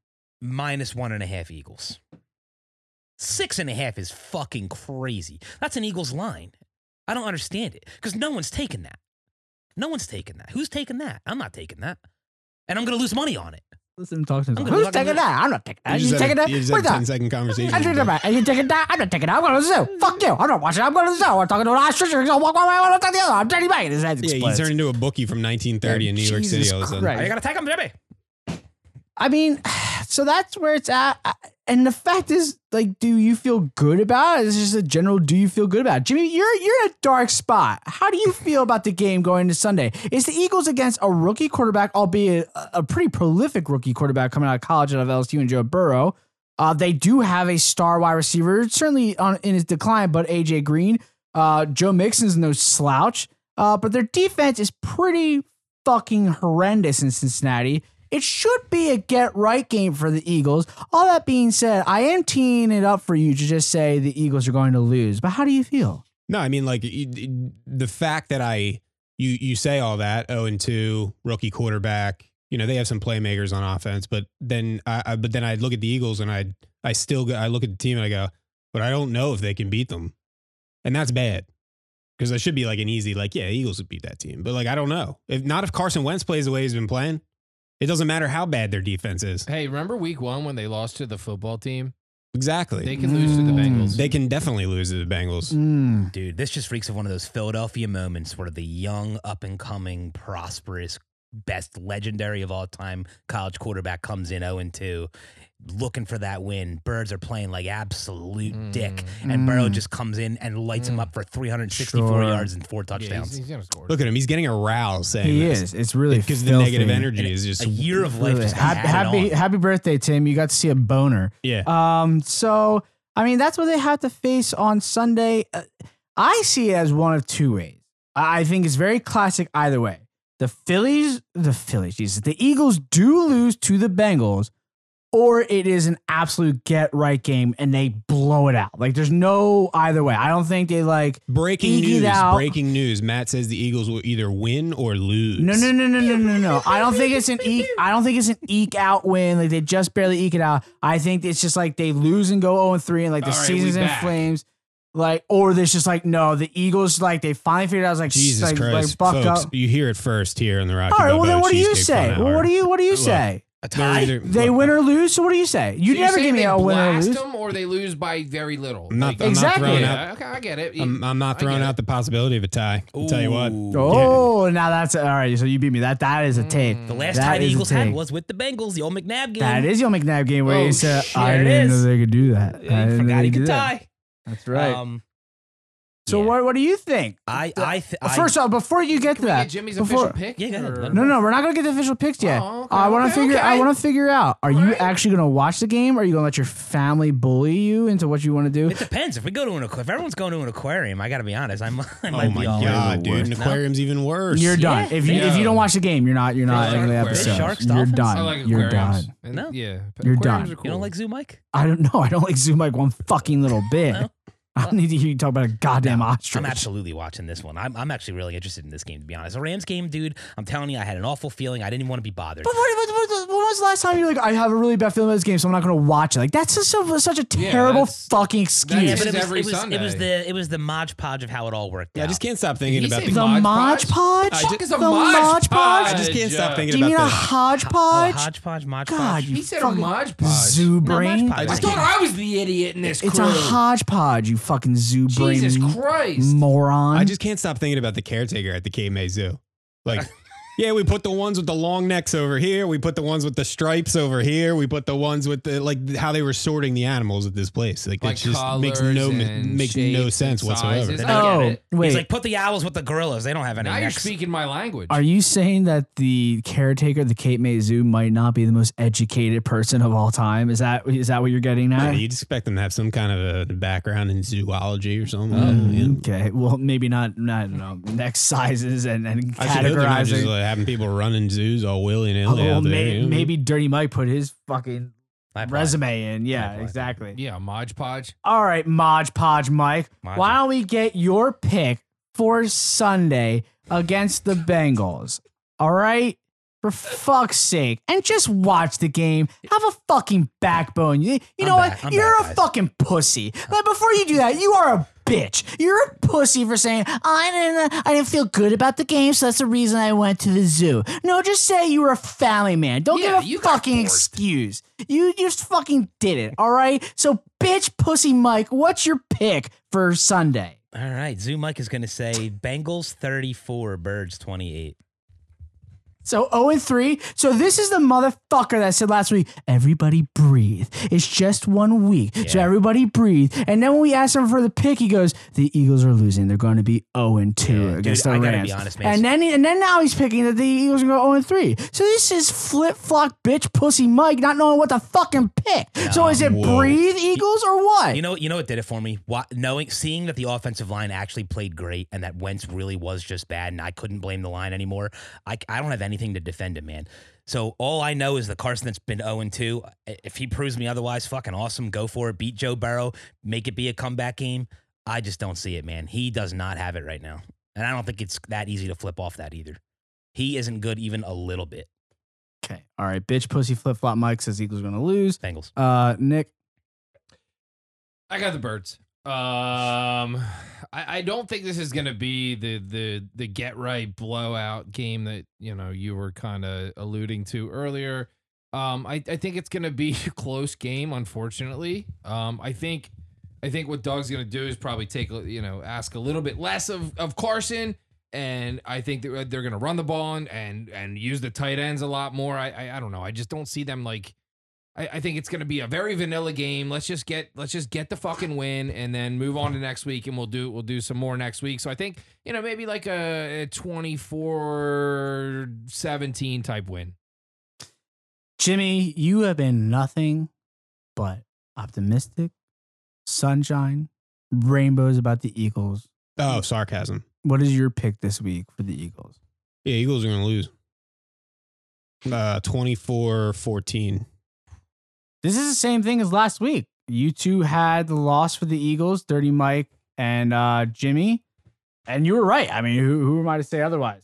-1.5 Eagles. 6.5 is fucking crazy. That's an Eagles line. I don't understand it because no one's taking that. No one's taking that. Who's taking that? I'm not taking that, and I'm gonna lose money on it. Listen, talk to him. Who's taking that? I'm not taking that. You taking that? Wait, 10-second conversation. I'm taking that. Are you taking that? I'm not taking that. I'm going to the zoo. Fuck you. I'm not watching. I'm going to the zoo. I'm talking to an ostrich. I'm going to walk one way. I'm going to talk the other. I'm dirty back. Yeah, he turned into a bookie from 1930 in New York City. All of a sudden, are you gonna take him, baby? I mean, so that's where it's at. And the fact is, like, do you feel good about it? It's just a general, do you feel good about it? Jimmy, you're in a dark spot. How do you feel about the game going into Sunday? It's the Eagles against a rookie quarterback, albeit a pretty prolific rookie quarterback coming out of college out of LSU and Joe Burrow. They do have a star wide receiver, certainly in his decline, but A.J. Green. Joe Mixon's no slouch. But their defense is pretty fucking horrendous in Cincinnati. It should be a get-right game for the Eagles. All that being said, I am teeing it up for you to just say the Eagles are going to lose. But how do you feel? No, I mean, like, the fact that you say all that, 0-2, rookie quarterback, you know, they have some playmakers on offense, but then I'd look at the Eagles and I look at the team and I go, but I don't know if they can beat them. And that's bad. Because that should be like an easy, like, yeah, Eagles would beat that team. But, like, I don't know. If Carson Wentz plays the way he's been playing. It doesn't matter how bad their defense is. Hey, remember week one when they lost to the football team? Exactly. They can lose to the Bengals. They can definitely lose to the Bengals. Dude, this just freaks of one of those Philadelphia moments where the young, up-and-coming, prosperous, best legendary of all time college quarterback comes in 0-2, looking for that win. Birds are playing like absolute dick, and Burrow just comes in and lights him up for 364 yards and 4 touchdowns. Yeah, he's gonna score. Look at him; he's getting a rouse. He is. It's really because the negative energy is just a year of life. Just happy birthday, Tim! You got to see a boner. Yeah. So I mean, that's what they have to face on Sunday. I see it as one of two ways. I think it's very classic either way. The Eagles do lose to the Bengals, or it is an absolute get-right game and they blow it out. Like, there's no either way. I don't think they, like, breaking news. Matt says the Eagles will either win or lose. No. I don't think it's an eke out win. Like, they just barely eke it out. I think it's just like they lose and go 0-3 and like the season's in flames. Like, or there's just like, no, the Eagles, like, they finally figured out, it's like, Jesus Christ, like, folks, up. You hear it first here in the Rocky. All right, well, then what do you say? What do you say? A tie? They win or lose, so what do you say? You never give me a win or lose. Them or they lose by very little. Okay, I get it. I'm not throwing out the possibility of a tie. I'll tell you what. Oh, now that's, all right, so you beat me. That is a take. The last tie the Eagles had was with the Bengals, the old McNabb game. That is the old McNabb game where you said, I didn't know they could do that. I forgot he could tie. That's right. So yeah. What do you think? First off, before you get to that, Jimmy's official pick. Yeah, no, we're not gonna get the official picks yet. I want to figure out: are you actually gonna watch the game? Or are you gonna let your family bully you into what you want to do? It depends. If everyone's going to an aquarium, I gotta be honest. I might be all over the worst. An aquarium's even worse. You're done. Yeah, if you don't watch the game, you're not in the episode. You're done. You're done. No, yeah, you're done. You don't like Zoo Mike? I don't know. I don't like Zoo Mike one fucking little bit. I don't need to hear you talk about a goddamn ostrich. I'm absolutely watching this one. I'm actually really interested in this game, to be honest. The Rams game, dude, I'm telling you, I had an awful feeling. I didn't even want to be bothered. But when was the last time you were like, I have a really bad feeling about this game, so I'm not going to watch it? Like, that's just such a terrible fucking excuse. Yeah, but it was the Mod Podge of how it all worked out. Yeah, I just can't stop thinking about the Mod Podge. I just can't stop thinking about this. Do you mean a hodgepodge? Hodgepodge, Mod Podge. God, he said a Mod Podge. Zoo brain. I thought I was the idiot in this crew. It's a hodgepodge, you fucking zoo brain. Jesus Christ. Moron. I just can't stop thinking about the caretaker at the KMA Zoo. Like, yeah, we put the ones with the long necks over here. We put the ones with the stripes over here. We put the ones with the, like, how they were sorting the animals at this place. Like, it just makes no sense whatsoever. Oh, wait. He's like, put the owls with the gorillas. They don't have any necks. Now you're speaking my language. Are you saying that the caretaker of the Cape May Zoo might not be the most educated person of all time? Is that what you're getting at? Yeah, you'd expect them to have some kind of a background in zoology or something. Okay, well, maybe not, I don't know, neck sizes and categorizing. Having people running zoos all willy-nilly. Maybe Dirty Mike put his fucking resume in. Yeah, exactly. Yeah, Mod Podge. All right, Mod Podge, Mike. Why don't we get your pick for Sunday against the Bengals? All right? For fuck's sake. And just watch the game. Have a fucking backbone. You know what? You're a fucking pussy. But before you do that, you are a bitch. You're a pussy for saying, I didn't feel good about the game, so that's the reason I went to the zoo. No, just say you were a family man. Don't give a fucking excuse. You just fucking did it, all right? So, bitch, pussy Mike, what's your pick for Sunday? All right, Zoo Mike is going to say Bengals 34, Birds 28. So 0-3. So this is the motherfucker that said last week, everybody breathe. It's just 1 week. Yeah. So everybody breathe. And then when we asked him for the pick, he goes, the Eagles are losing. They're going to be 0-2 against the Rams. I gotta be honest, man. And then now he's picking that the Eagles are going to go 0-3. So this is flip-flop bitch pussy Mike not knowing what to fucking pick. So is it breathe Eagles or what? You know what did it for me? Seeing that the offensive line actually played great and that Wentz really was just bad and I couldn't blame the line anymore. I don't have anything to defend him, man. So all I know is the Carson that's been 0-2. If he proves me otherwise, fucking awesome. Go for it. Beat Joe Burrow. Make it be a comeback game. I just don't see it, man. He does not have it right now. And I don't think it's that easy to flip off that either. He isn't good even a little bit. Okay. All right. Bitch, pussy, flip-flop. Mike says Eagles going to lose. Bengals. Nick? I got the Birds. I don't think this is going to be the get right blowout game that, you know, you were kind of alluding to earlier. I think it's going to be a close game, unfortunately. I think what Doug's going to do is probably ask a little bit less of Carson. And I think that they're going to run the ball and use the tight ends a lot more. I don't know. I just don't see them like. I think it's going to be a very vanilla game. Let's just get the fucking win and then move on to next week, and we'll do some more next week. So I think, you know, maybe like a 24-17 type win. Jimmy, you have been nothing but optimistic, sunshine, rainbows about the Eagles. Oh, sarcasm. What is your pick this week for the Eagles? Yeah, Eagles are going to lose. 24-14. This is the same thing as last week. You two had the loss for the Eagles, Dirty Mike and Jimmy. And you were right. I mean, who am I to say otherwise?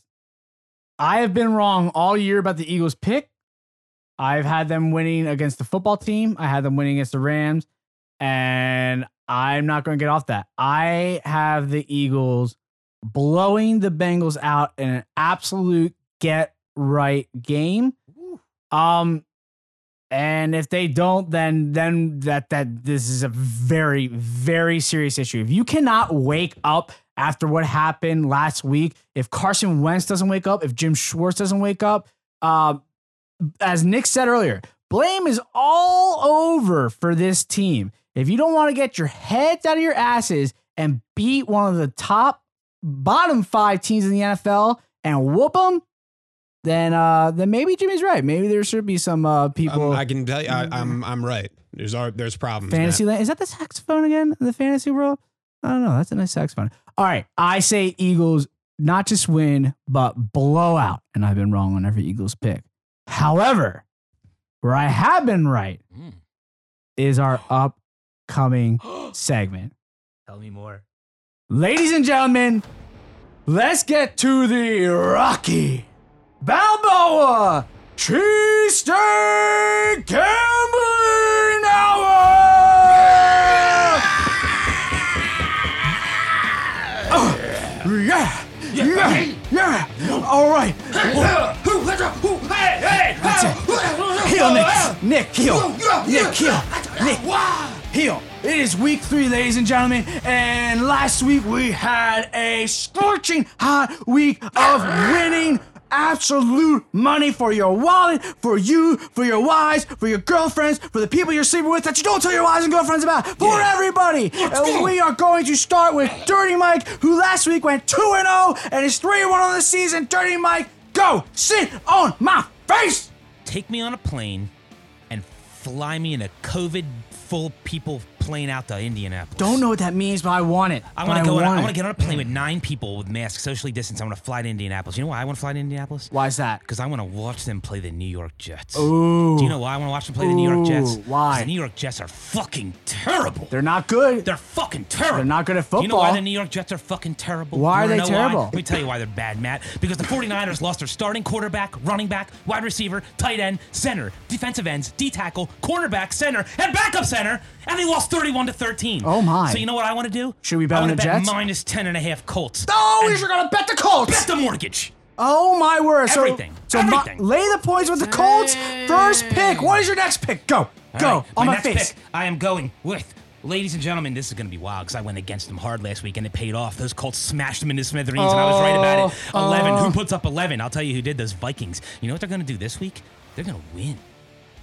I have been wrong all year about the Eagles pick. I've had them winning against the football team. I had them winning against the Rams. And I'm not going to get off that. I have the Eagles blowing the Bengals out in an absolute get right game. And if they don't, then that this is a very, very serious issue. If you cannot wake up after what happened last week, if Carson Wentz doesn't wake up, if Jim Schwartz doesn't wake up, as Nick said earlier, blame is all over for this team. If you don't want to get your heads out of your asses and beat one of the bottom five teams in the NFL and whoop them, then maybe Jimmy's right. Maybe there should be some people. I can tell you, I'm right. There's problems. Fantasyland, is that the saxophone again? The fantasy world? I don't know. That's a nice saxophone. All right, I say Eagles not just win but blowout, and I've been wrong on every Eagles pick. However, where I have been right is our upcoming segment. Tell me more, ladies and gentlemen. Let's get to the Rocky Balboa Cheesesteak Gambling Hour! Yeah. All right. Heel, Nick. Heel. It is week 3, ladies and gentlemen, and last week we had a scorching hot week of winning absolute money for your wallet, for you, for your wives, for your girlfriends, for the people you're sleeping with that you don't tell your wives and girlfriends about, for everybody. And we are going to start with Dirty Mike, who last week went 2-0 and is 3-1 on the season. Dirty Mike, go sit on my face. Take me on a plane and fly me in a COVID full people plane out to Indianapolis. Don't know what that means, but I want it. I want to go. I want to get on a plane with 9 people with masks, socially distanced. I want to fly to Indianapolis. You know why I want to fly to Indianapolis? Why is that? Because I want to watch them play the New York Jets. Ooh. Do you know why I want to watch them play the New York Jets? Why? The New York Jets are fucking terrible. They're not good. They're fucking terrible. They're not good at football. Do you know why the New York Jets are fucking terrible? Why are they terrible? Why? Let me tell you why they're bad, Matt. Because the 49ers lost their starting quarterback, running back, wide receiver, tight end, center, defensive ends, D-tackle, cornerback, center, and backup center, and they lost 31-13. Oh my! So you know what I want to do? Should we bet on the Jets? I want to bet -10.5 Colts. Oh, you're gonna bet the Colts. Bet the mortgage. Oh my word! Everything. So lay the points with the Colts. First pick. What is your next pick? Go, go on my face. I am going with. Ladies and gentlemen, this is going to be wild because I went against them hard last week and it paid off. Those Colts smashed them into smithereens and I was right about it. 11. Who puts up 11? I'll tell you who did. Those Vikings. You know what they're going to do this week? They're going to win.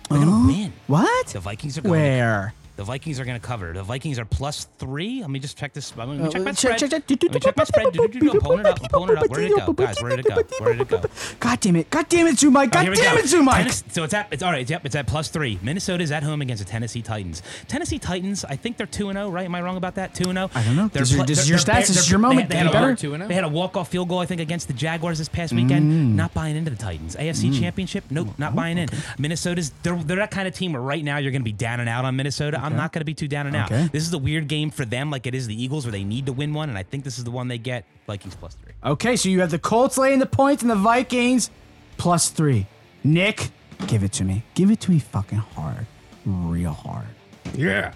They're going to win. What? The Vikings are going where? The Vikings are going to cover. The Vikings are +3. Let me just check this. Let me check my spread. Let me check my spread. I'm pulling it up. I'm pulling it up. Where did it go? Guys, where did it go? Where did it go? God damn it. God damn it, Zumike. God damn it, Zumike. So it's all right. Yep, it's at +3. Minnesota's at home against the Tennessee Titans. Tennessee Titans, I think they're 2-0, right? Am I wrong about that? 2-0? I don't know. This is your stats. This is your moment. They had a walk-off field goal, I think, against the Jaguars this past weekend. Not buying into the Titans. AFC Championship? Nope, not buying in. Minnesota's, they're that kind of team where right now you're going to be down and out on Minnesota. I'm not going to be too down and out. This is a weird game for them, like it is the Eagles, where they need to win one, and I think this is the one they get. Vikings +3. Okay, so you have the Colts laying the points and the Vikings +3. Nick, give it to me. Give it to me fucking hard. Real hard. Yeah.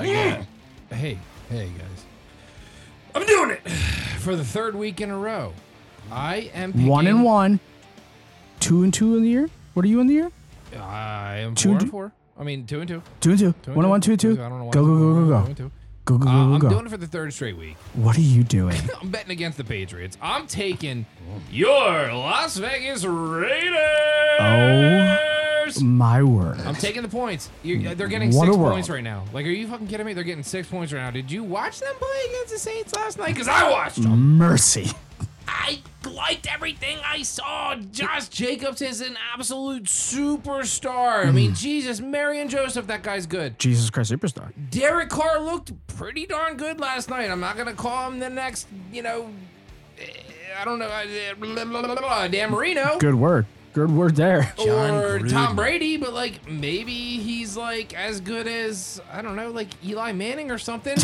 Yeah. Hey, guys. I'm doing it! For the third week in a row, I am picking... 1-1. 2-2 in the year? What are you in the year? I am 4-4. I mean, 2-2. 2-2. 1-1, 2-2. I don't know why. Go. I'm doing it for the third straight week. What are you doing? I'm betting against the Patriots. I'm taking your Las Vegas Raiders. Oh, my word. I'm taking the points. They're getting 6 points right now. Like, are you fucking kidding me? They're getting 6 points right now. Did you watch them play against the Saints last night? Because I watched them. Mercy. I liked everything I saw. Josh Jacobs is an absolute superstar. I mean, Jesus, Mary and Joseph, that guy's good. Jesus Christ, superstar. Derek Carr looked pretty darn good last night. I'm not going to call him the next, you know, I don't know, Dan Marino. Good word. Good word there. Or Tom Brady, but like maybe he's like as good as, I don't know, like Eli Manning or something.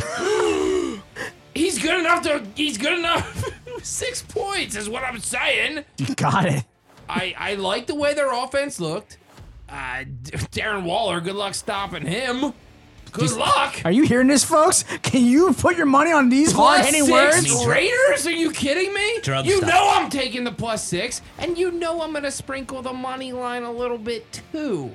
He's good enough to, he's good enough. 6 points is what I'm saying. You got it. I like the way their offense looked. Darren Waller, good luck stopping him. Good luck. Are you hearing this, folks? Can you put your money on these hard-hitting words? Raiders? Are you kidding me? You know I'm taking the +6, and you know I'm going to sprinkle the money line a little bit, too.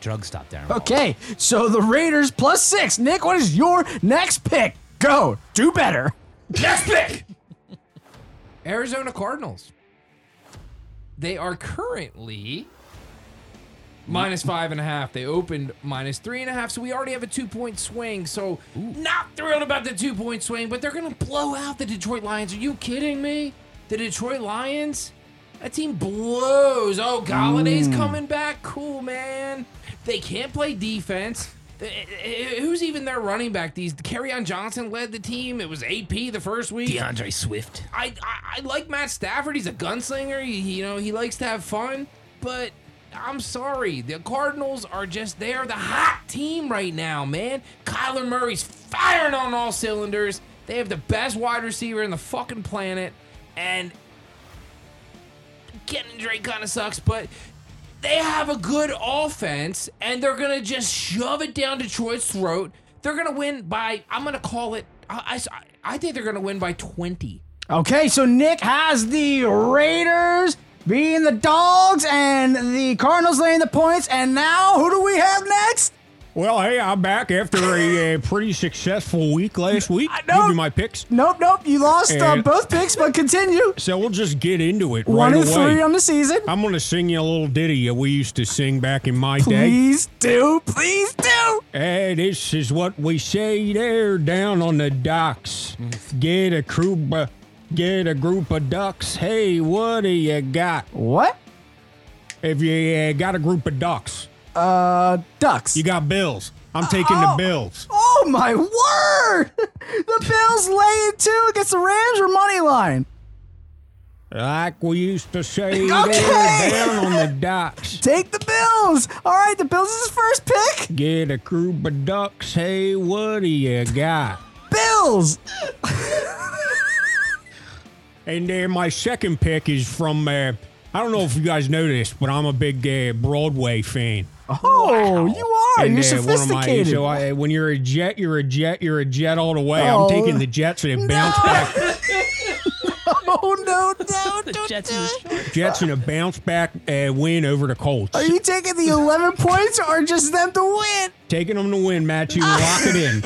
Drug stop, Darren Waller. Okay, so the Raiders +6. Nick, what is your next pick? Go. Do better. Next pick. Arizona Cardinals. They are currently -5.5. They opened -3.5, so we already have a 2-point swing. So not thrilled about the 2-point swing, but they're going to blow out the Detroit Lions. Are you kidding me? The Detroit Lions? That team blows. Oh, Galladay's coming back. Cool, man. They can't play defense. Who's even their running back? These Kerryon Johnson led the team. It was AP the first week. DeAndre Swift. I like Matt Stafford. He's a gunslinger. He likes to have fun. But I'm sorry, the Cardinals are just the hot team right now, man. Kyler Murray's firing on all cylinders. They have the best wide receiver in the fucking planet, and getting Drake kind of sucks, but. They have a good offense, and they're going to just shove it down Detroit's throat. They're going to win by, I'm going to call it, I think they're going to win by 20. Okay, so Nick has the Raiders being the dogs and the Cardinals laying the points. And now, who do we have next? Well, hey, I'm back after a pretty successful week last week. Give you my picks. Nope. You lost both picks, but continue. So we'll just get into it right away. 1-3 on the season. I'm going to sing you a little ditty we used to sing back in my day. Please do. Please do. Hey, this is what we say there down on the docks. Get a group of ducks. Hey, what do you got? What? If you got a group of ducks. Ducks. You got Bills. I'm taking the Bills. Oh, my word! The Bills laying 2 against the Rams or money line? Like we used to say, okay. Down on the docks. Take the Bills. All right, the Bills is his first pick. Get a group of ducks. Hey, what do you got? Bills. And then my second pick is from, I don't know if you guys know this, but I'm a big Broadway fan. Oh, wow. You are. And, you're sophisticated. So when you're a Jet, you're a Jet, you're a Jet all the way. Oh. I'm taking the Jets and bounce back. No, Jets in a bounce back win over the Colts. Are you taking the 11 points or just them to win? Taking them to win, Matt. You lock it in.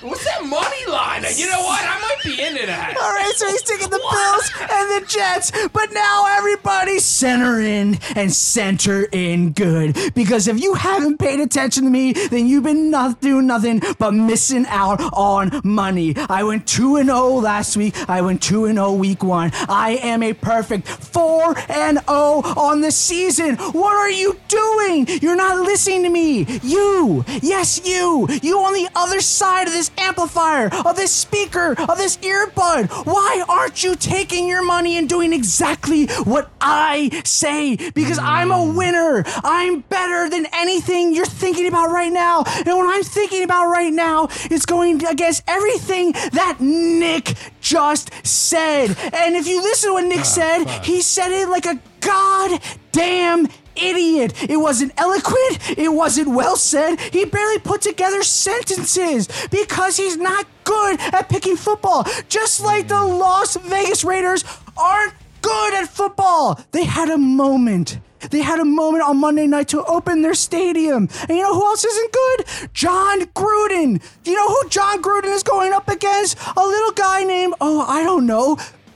What's that money line? You know what? I might be into that. All right, so he's taking the Bills and the Jets, but now everybody center in and center in good. Because if you haven't paid attention to me, then you've been doing nothing but missing out on money. I went 2-0 last week. I went 2-0 week one. I am a perfect 4-0 on the season. What are you doing? You're not listening to me. You. Yes, you. You on the other side of this amplifier, of this speaker, of this earbud. Why aren't you taking your money and doing exactly what I say? Because I'm a winner. I'm better than anything you're thinking about right now. And what I'm thinking about right now is going against everything that Nick just said. And if you listen to what Nick said, he said it like a goddamn idiot. It wasn't eloquent. It wasn't well said. He barely put together sentences because he's not good at picking football. Just like the Las Vegas Raiders aren't good at football. They had a moment. They had a moment on Monday night to open their stadium. And you know who else isn't good? Jon Gruden. Do you know who Jon Gruden is going up against? A little guy named,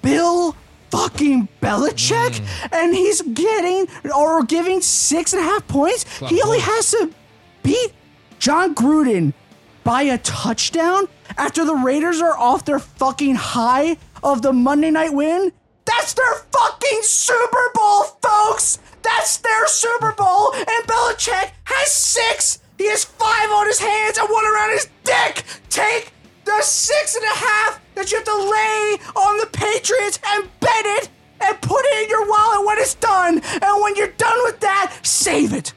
Bill fucking Belichick, and he's giving 6.5 points. He only has to beat Jon Gruden by a touchdown after the Raiders are off their fucking high of the Monday night win. That's their fucking Super Bowl, folks. That's their Super Bowl, and Belichick has 6. He has 5 on his hands and 1 around his dick. Take the 6.5 that you have to lay on the Patriots and bet it and put it in your wallet when it's done. And when you're done with that, save it.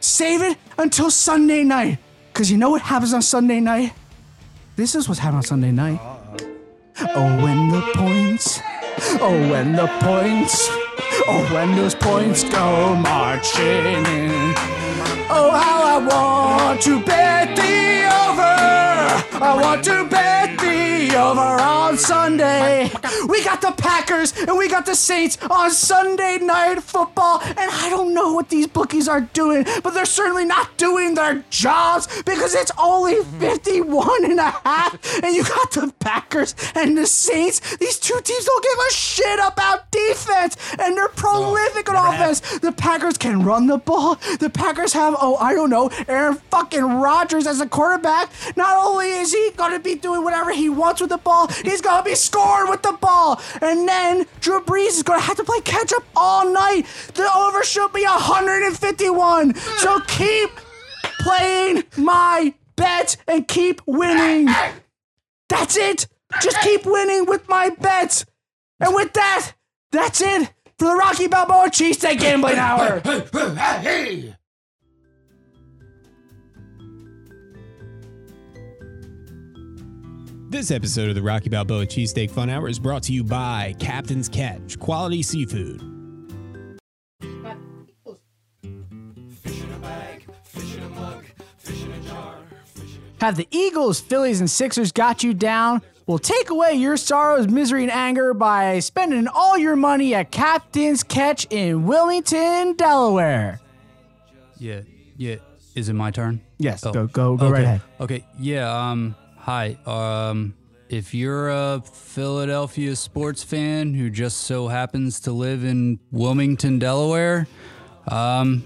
Save it until Sunday night. Because you know what happens on Sunday night? This is what's happening on Sunday night. Oh, when the points. Oh, when the points. Oh, when those points go marching in. Oh, how I want to bet the over. I want to bet the over on Sunday. We got the Packers and we got the Saints on Sunday night football. And I don't know what these bookies are doing, but they're certainly not doing their jobs because it's only 51.5. And you got the Packers and the Saints. These two teams don't give a shit about defense. And they're prolific on offense. The Packers can run the ball. The Packers have, Aaron fucking Rodgers as a quarterback. Not only is he going to be doing whatever he wants with the ball, he's going to be scoring with the ball. And then Drew Brees is going to have to play catch up all night. The over should be 151. So keep playing my bets and keep winning. That's it. Just keep winning with my bets. And with that, that's it for the Rocky Balboa Cheesesteak Gambling Hour. This episode of the Rocky Balboa Cheesesteak Fun Hour is brought to you by Captain's Catch, quality seafood. Fish in a bag, fish in a mug, fish in a jar. Have the Eagles, Phillies, and Sixers got you down? Well, take away your sorrows, misery, and anger by spending all your money at Captain's Catch in Wilmington, Delaware. Yeah. Is it my turn? Yes. Go right ahead. Okay. Yeah. Hi. If you're a Philadelphia sports fan who just so happens to live in Wilmington, Delaware, come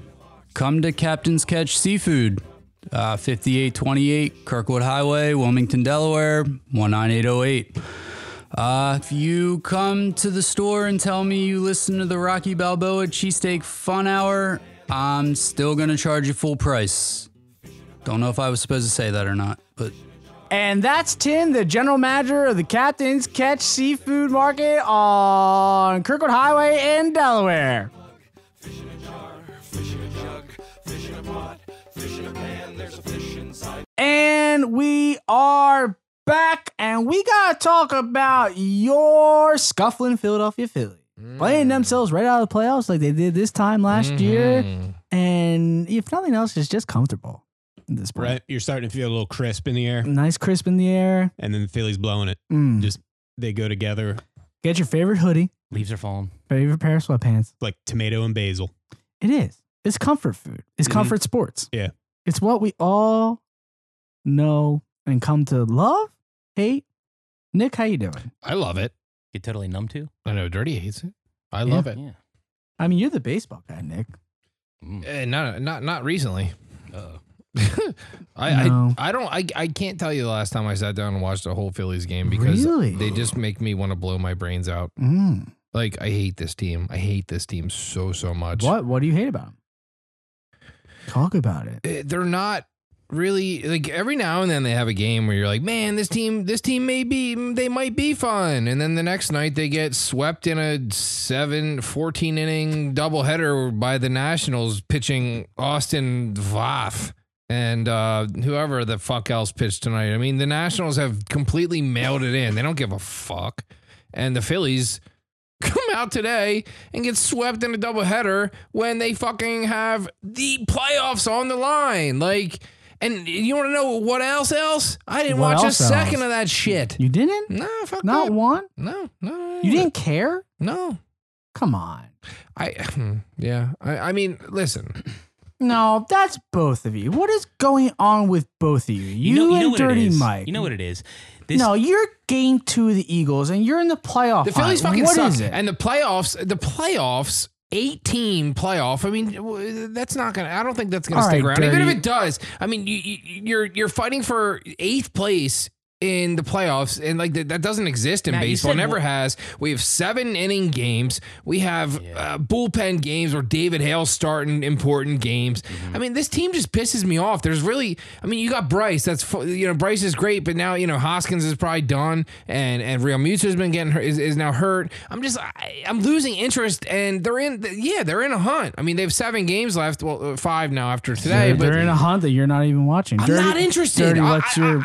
to Captain's Catch Seafood. 5828 Kirkwood Highway, Wilmington, Delaware, 19808. If you come to the store and tell me you listen to the Rocky Balboa Cheesesteak Fun Hour, I'm still going to charge you full price. Don't know if I was supposed to say that or not, but... And that's Tim, the general manager of the Captain's Catch Seafood Market on Kirkwood Highway in Delaware. Fish in a jar, fish in a jug, fish in a pot, fish in a pan, there's a fish inside. And we are back, and we got to talk about your scuffling Philadelphia Phillies. Playing themselves right out of the playoffs like they did this time last year. And if nothing else, it's just comfortable. This point. Right, you're starting to feel a little crisp in the air. Nice crisp in the air. And then the Phillies blowing it. Just they go together. Get your favorite hoodie. Leaves are falling. Favorite pair of sweatpants. Like tomato and basil. It is. It's comfort food. It's comfort sports. Yeah. It's what we all know and come to love, hate. Nick, how you doing? I love it. You're totally numb to. I know. Dirty hates it. I love it. Yeah. I mean, you're the baseball guy, Nick. Not recently. Uh-oh. I can't tell you the last time I sat down and watched a whole Phillies game because they just make me want to blow my brains out. Like, I hate this team. I hate this team so much. What do you hate about them? Talk about it. They're not really, like, every now and then they have a game where you're like, man, this team might be fun. And then the next night they get swept in a 14 inning doubleheader by the Nationals pitching Austin Voth. And whoever the fuck else pitched tonight. I mean, the Nationals have completely mailed it in. They don't give a fuck. And the Phillies come out today and get swept in a doubleheader when they fucking have the playoffs on the line. Like, and you want to know what else? I didn't watch a second of that shit. You didn't? No, fuck no. Not one? No. You didn't care? No. Come on. I mean, listen. No, that's both of you. What is going on with both of you? You know and Dirty Mike. You know what it is. You're game 2 of the Eagles, and you're in the playoff. The Phillies fucking suck. Is it? And the playoffs, 8-team playoff. I mean, that's not gonna. I don't think that's gonna stick around. Dirty. Even if it does, I mean, you're fighting for 8th place in the playoffs, and like that doesn't exist in baseball. It never has. We have 7-inning games. We have bullpen games where David Hale's starting important games. I mean, this team just pisses me off. There's really, I mean, you got Bryce. That's, you know, Bryce is great, but now, you know, Hoskins is probably done, and Real Muto's been getting hurt, is now hurt. I'm losing interest, and they're in a hunt. I mean, they have 7 games left. Well, 5 now after today. But they're in a hunt that you're not even watching. I'm not interested. Dirty, I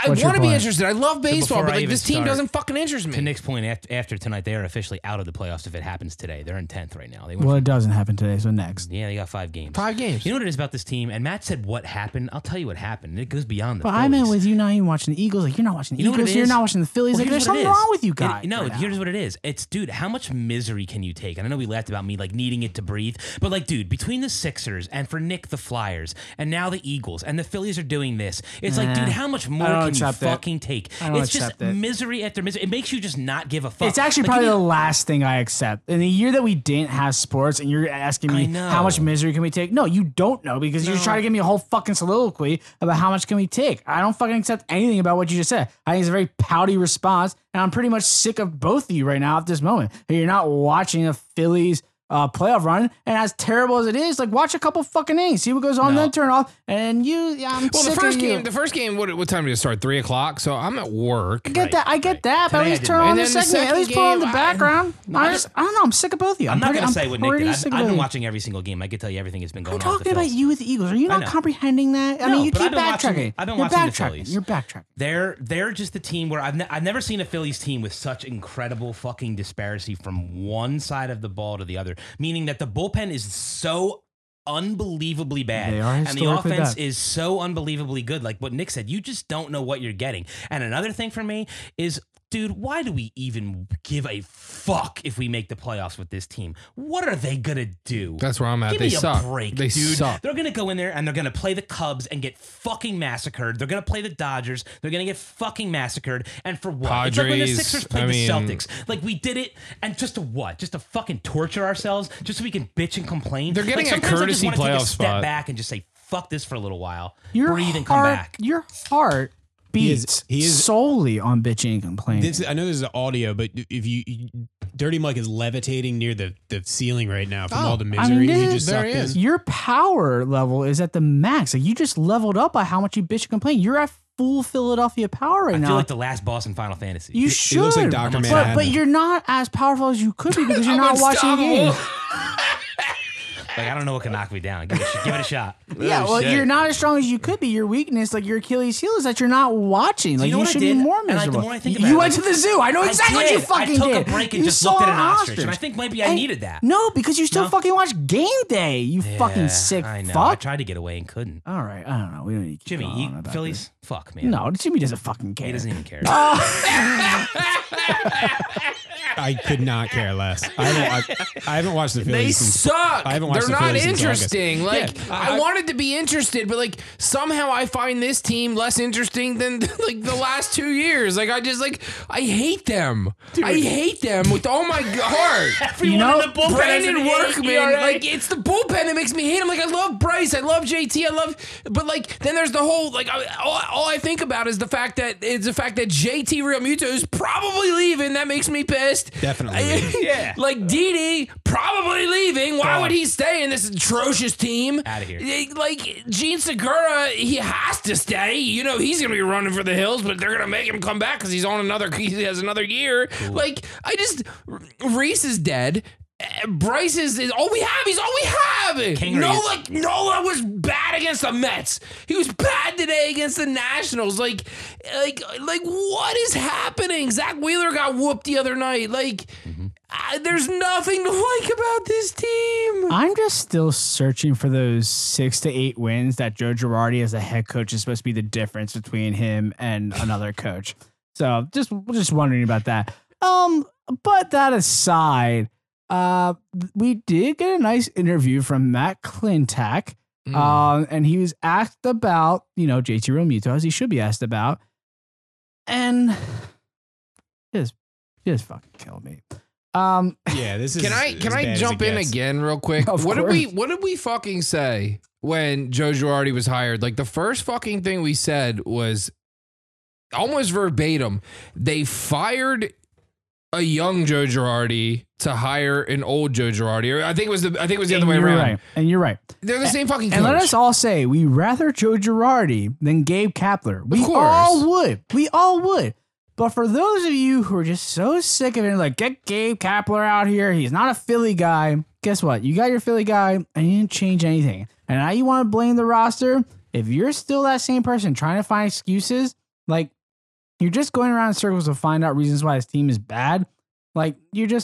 want to be interested. I love baseball, but like, this team doesn't fucking interest me. To Nick's point, after tonight, they are officially out of the playoffs if it happens today. They're in 10th right now. Well, it doesn't happen today, so next. Yeah, they got 5 games. 5 games. You know what it is about this team? And Matt said what happened. I'll tell you what happened. It goes beyond the Phillies. But I'm in with you not even watching the Eagles. Like, you're not watching the Eagles. You're not watching the Phillies. Like, there's something wrong with you guys. No, here's what it is. It's, dude, how much misery can you take? And I know we laughed about me, like, needing it to breathe. But, like, dude, between the Sixers and for Nick, the Flyers, and now the Eagles, and the Phillies are doing this. It's like, dude, how much more can you fucking take? It's just misery after misery. It makes you just not give a fuck. It's actually probably the last thing I accept. In the year that we didn't have sports, and you're asking me how much misery can we take? No, you don't know because you're trying to give me a whole fucking soliloquy about how much can we take. I don't fucking accept anything about what you just said. I think it's a very pouty response, and I'm pretty much sick of both of you right now at this moment. You're not watching the Phillies playoff run, and as terrible as it is, like, watch a couple fucking innings, see what goes on, then turn off. And I'm sick of you. The first game, what time did it start? 3:00. So I'm at work. I get that. But at least turn on the second. At least put on the background. I don't know. I'm sick of both of you. I'm not gonna say what Nick did. I've been watching every single game. I can tell you everything that's been going on. I'm talking about you with the Eagles. Are you not comprehending that? I mean, you keep backtracking. I've been watching the Phillies. You're backtracking. They're just the team where I've never seen a Phillies team with such incredible fucking disparity from one side of the ball to the other. Meaning that the bullpen is so unbelievably bad, and the offense is so unbelievably good. Like what Nick said, you just don't know what you're getting. And another thing for me is, dude, why do we even give a fuck if we make the playoffs with this team? What are they gonna do? That's where I'm at. They suck. Give me a break, dude. They're gonna go in there and they're gonna play the Cubs and get fucking massacred. They're gonna play the Dodgers. They're gonna get fucking massacred. And for what? Padres, it's like when the Sixers played the Celtics. Like, we did it, and just to what? Just to fucking torture ourselves, just so we can bitch and complain. They're getting a courtesy playoff spot. I just want to take a step back and just say fuck this for a little while. Breathe and come back. Your heart beats solely on bitching and complaining. I know this is audio, but if you Dirty Mike is levitating near the ceiling right now from all the misery you just sucked in. Your power level is at the max. Like, you just leveled up by how much you bitch and complain. You're at full Philadelphia power right now. I feel like the last boss in Final Fantasy. You should. It looks like Dr. Manhattan. But you're not as powerful as you could be because you're not watching the game. Like, I don't know what can knock me down. Give it a shot. Yeah, well, you're not as strong as you could be. Your weakness, like your Achilles heel, is that you're not watching. Like, you should be more miserable. The more I think about it, you went to the zoo. I know exactly what you fucking did. I took a break and just looked at an ostrich, and I think maybe I needed that. No, because you still fucking watch Game Day. You fucking sick fuck. I tried to get away and couldn't. All right, I don't know. We don't need to keep Jimmy, eat Phillies? Fuck, man. No, Jimmy doesn't fucking care. He doesn't even care. I could not care less. I haven't watched the Phillies. They suck. They're not interesting. Like, yeah, I wanted to be interested, but like somehow I find this team less interesting than like the last 2 years. Like, I just like I hate them. Dude. I hate them with all my heart. Everyone in the bullpen. Brandon Workman. Like, it's the bullpen that makes me hate him. Like, I love Bryce. I love JT. But like then there's the whole like all I think about is the fact that JT Real Muto is probably leaving. That makes me pissed. Definitely. Yeah. Like Didi probably leaving. Why would he stay in this atrocious team? Out of here. Like, Gene Segura, he has to stay. You know, he's going to be running for the hills, but they're going to make him come back because he has another year. Ooh. Like, Reese is dead. Bryce is all we have. He's all we have. Nola was bad against the Mets. He was bad today against the Nationals. Like, what is happening? Zach Wheeler got whooped the other night. Like, there's nothing to like about this team. I'm just still searching for those 6 to 8 wins that Joe Girardi as a head coach is supposed to be the difference between him and another coach. So just wondering about that. But that aside, we did get a nice interview from Matt Clintack. And he was asked about, JT Real Muto, as he should be asked about. And just fucking killed me. Yeah, this is. Can I jump in again real quick? What did we fucking say when Joe Girardi was hired? Like, the first fucking thing we said was almost verbatim. They fired a young Joe Girardi to hire an old Joe Girardi. Or I think it was the other way around. Right. And you're right. They're the same fucking coach. And let us all say we rather Joe Girardi than Gabe Kapler. We all would. But for those of you who are just so sick of it, like, get Gabe Kapler out here. He's not a Philly guy. Guess what? You got your Philly guy, and you didn't change anything. And now you want to blame the roster? If you're still that same person trying to find excuses, like, you're just going around in circles to find out reasons why this team is bad. Like, you're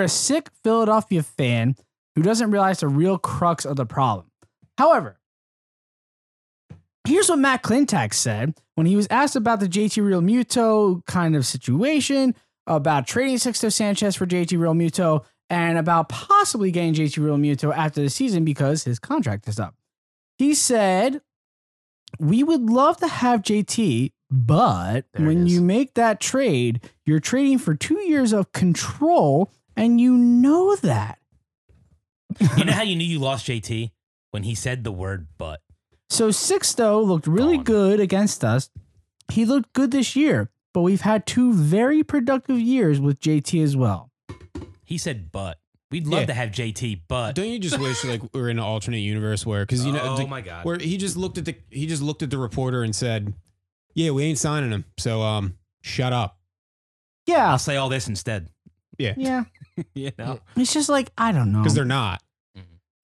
a sick Philadelphia fan who doesn't realize the real crux of the problem. However, here's what Matt Clintack said when he was asked about the JT Real Muto kind of situation, about trading Sixto Sanchez for JT Real Muto, and about possibly getting JT Real Muto after the season because his contract is up. He said, "We would love to have JT, but when you make that trade, you're trading for 2 years of control, and you know that." You know how you knew you lost JT? When he said the word "but." So Sixto looked really good against us. He looked good this year, but we've had 2 very productive years with JT as well. He said, "But we'd love to have JT, but don't you just wish like we're in an alternate universe where where he just looked at the reporter and said, yeah, we ain't signing him, so shut up. Yeah, I'll say all this instead. Yeah, you know, it's just like I don't know because they're not."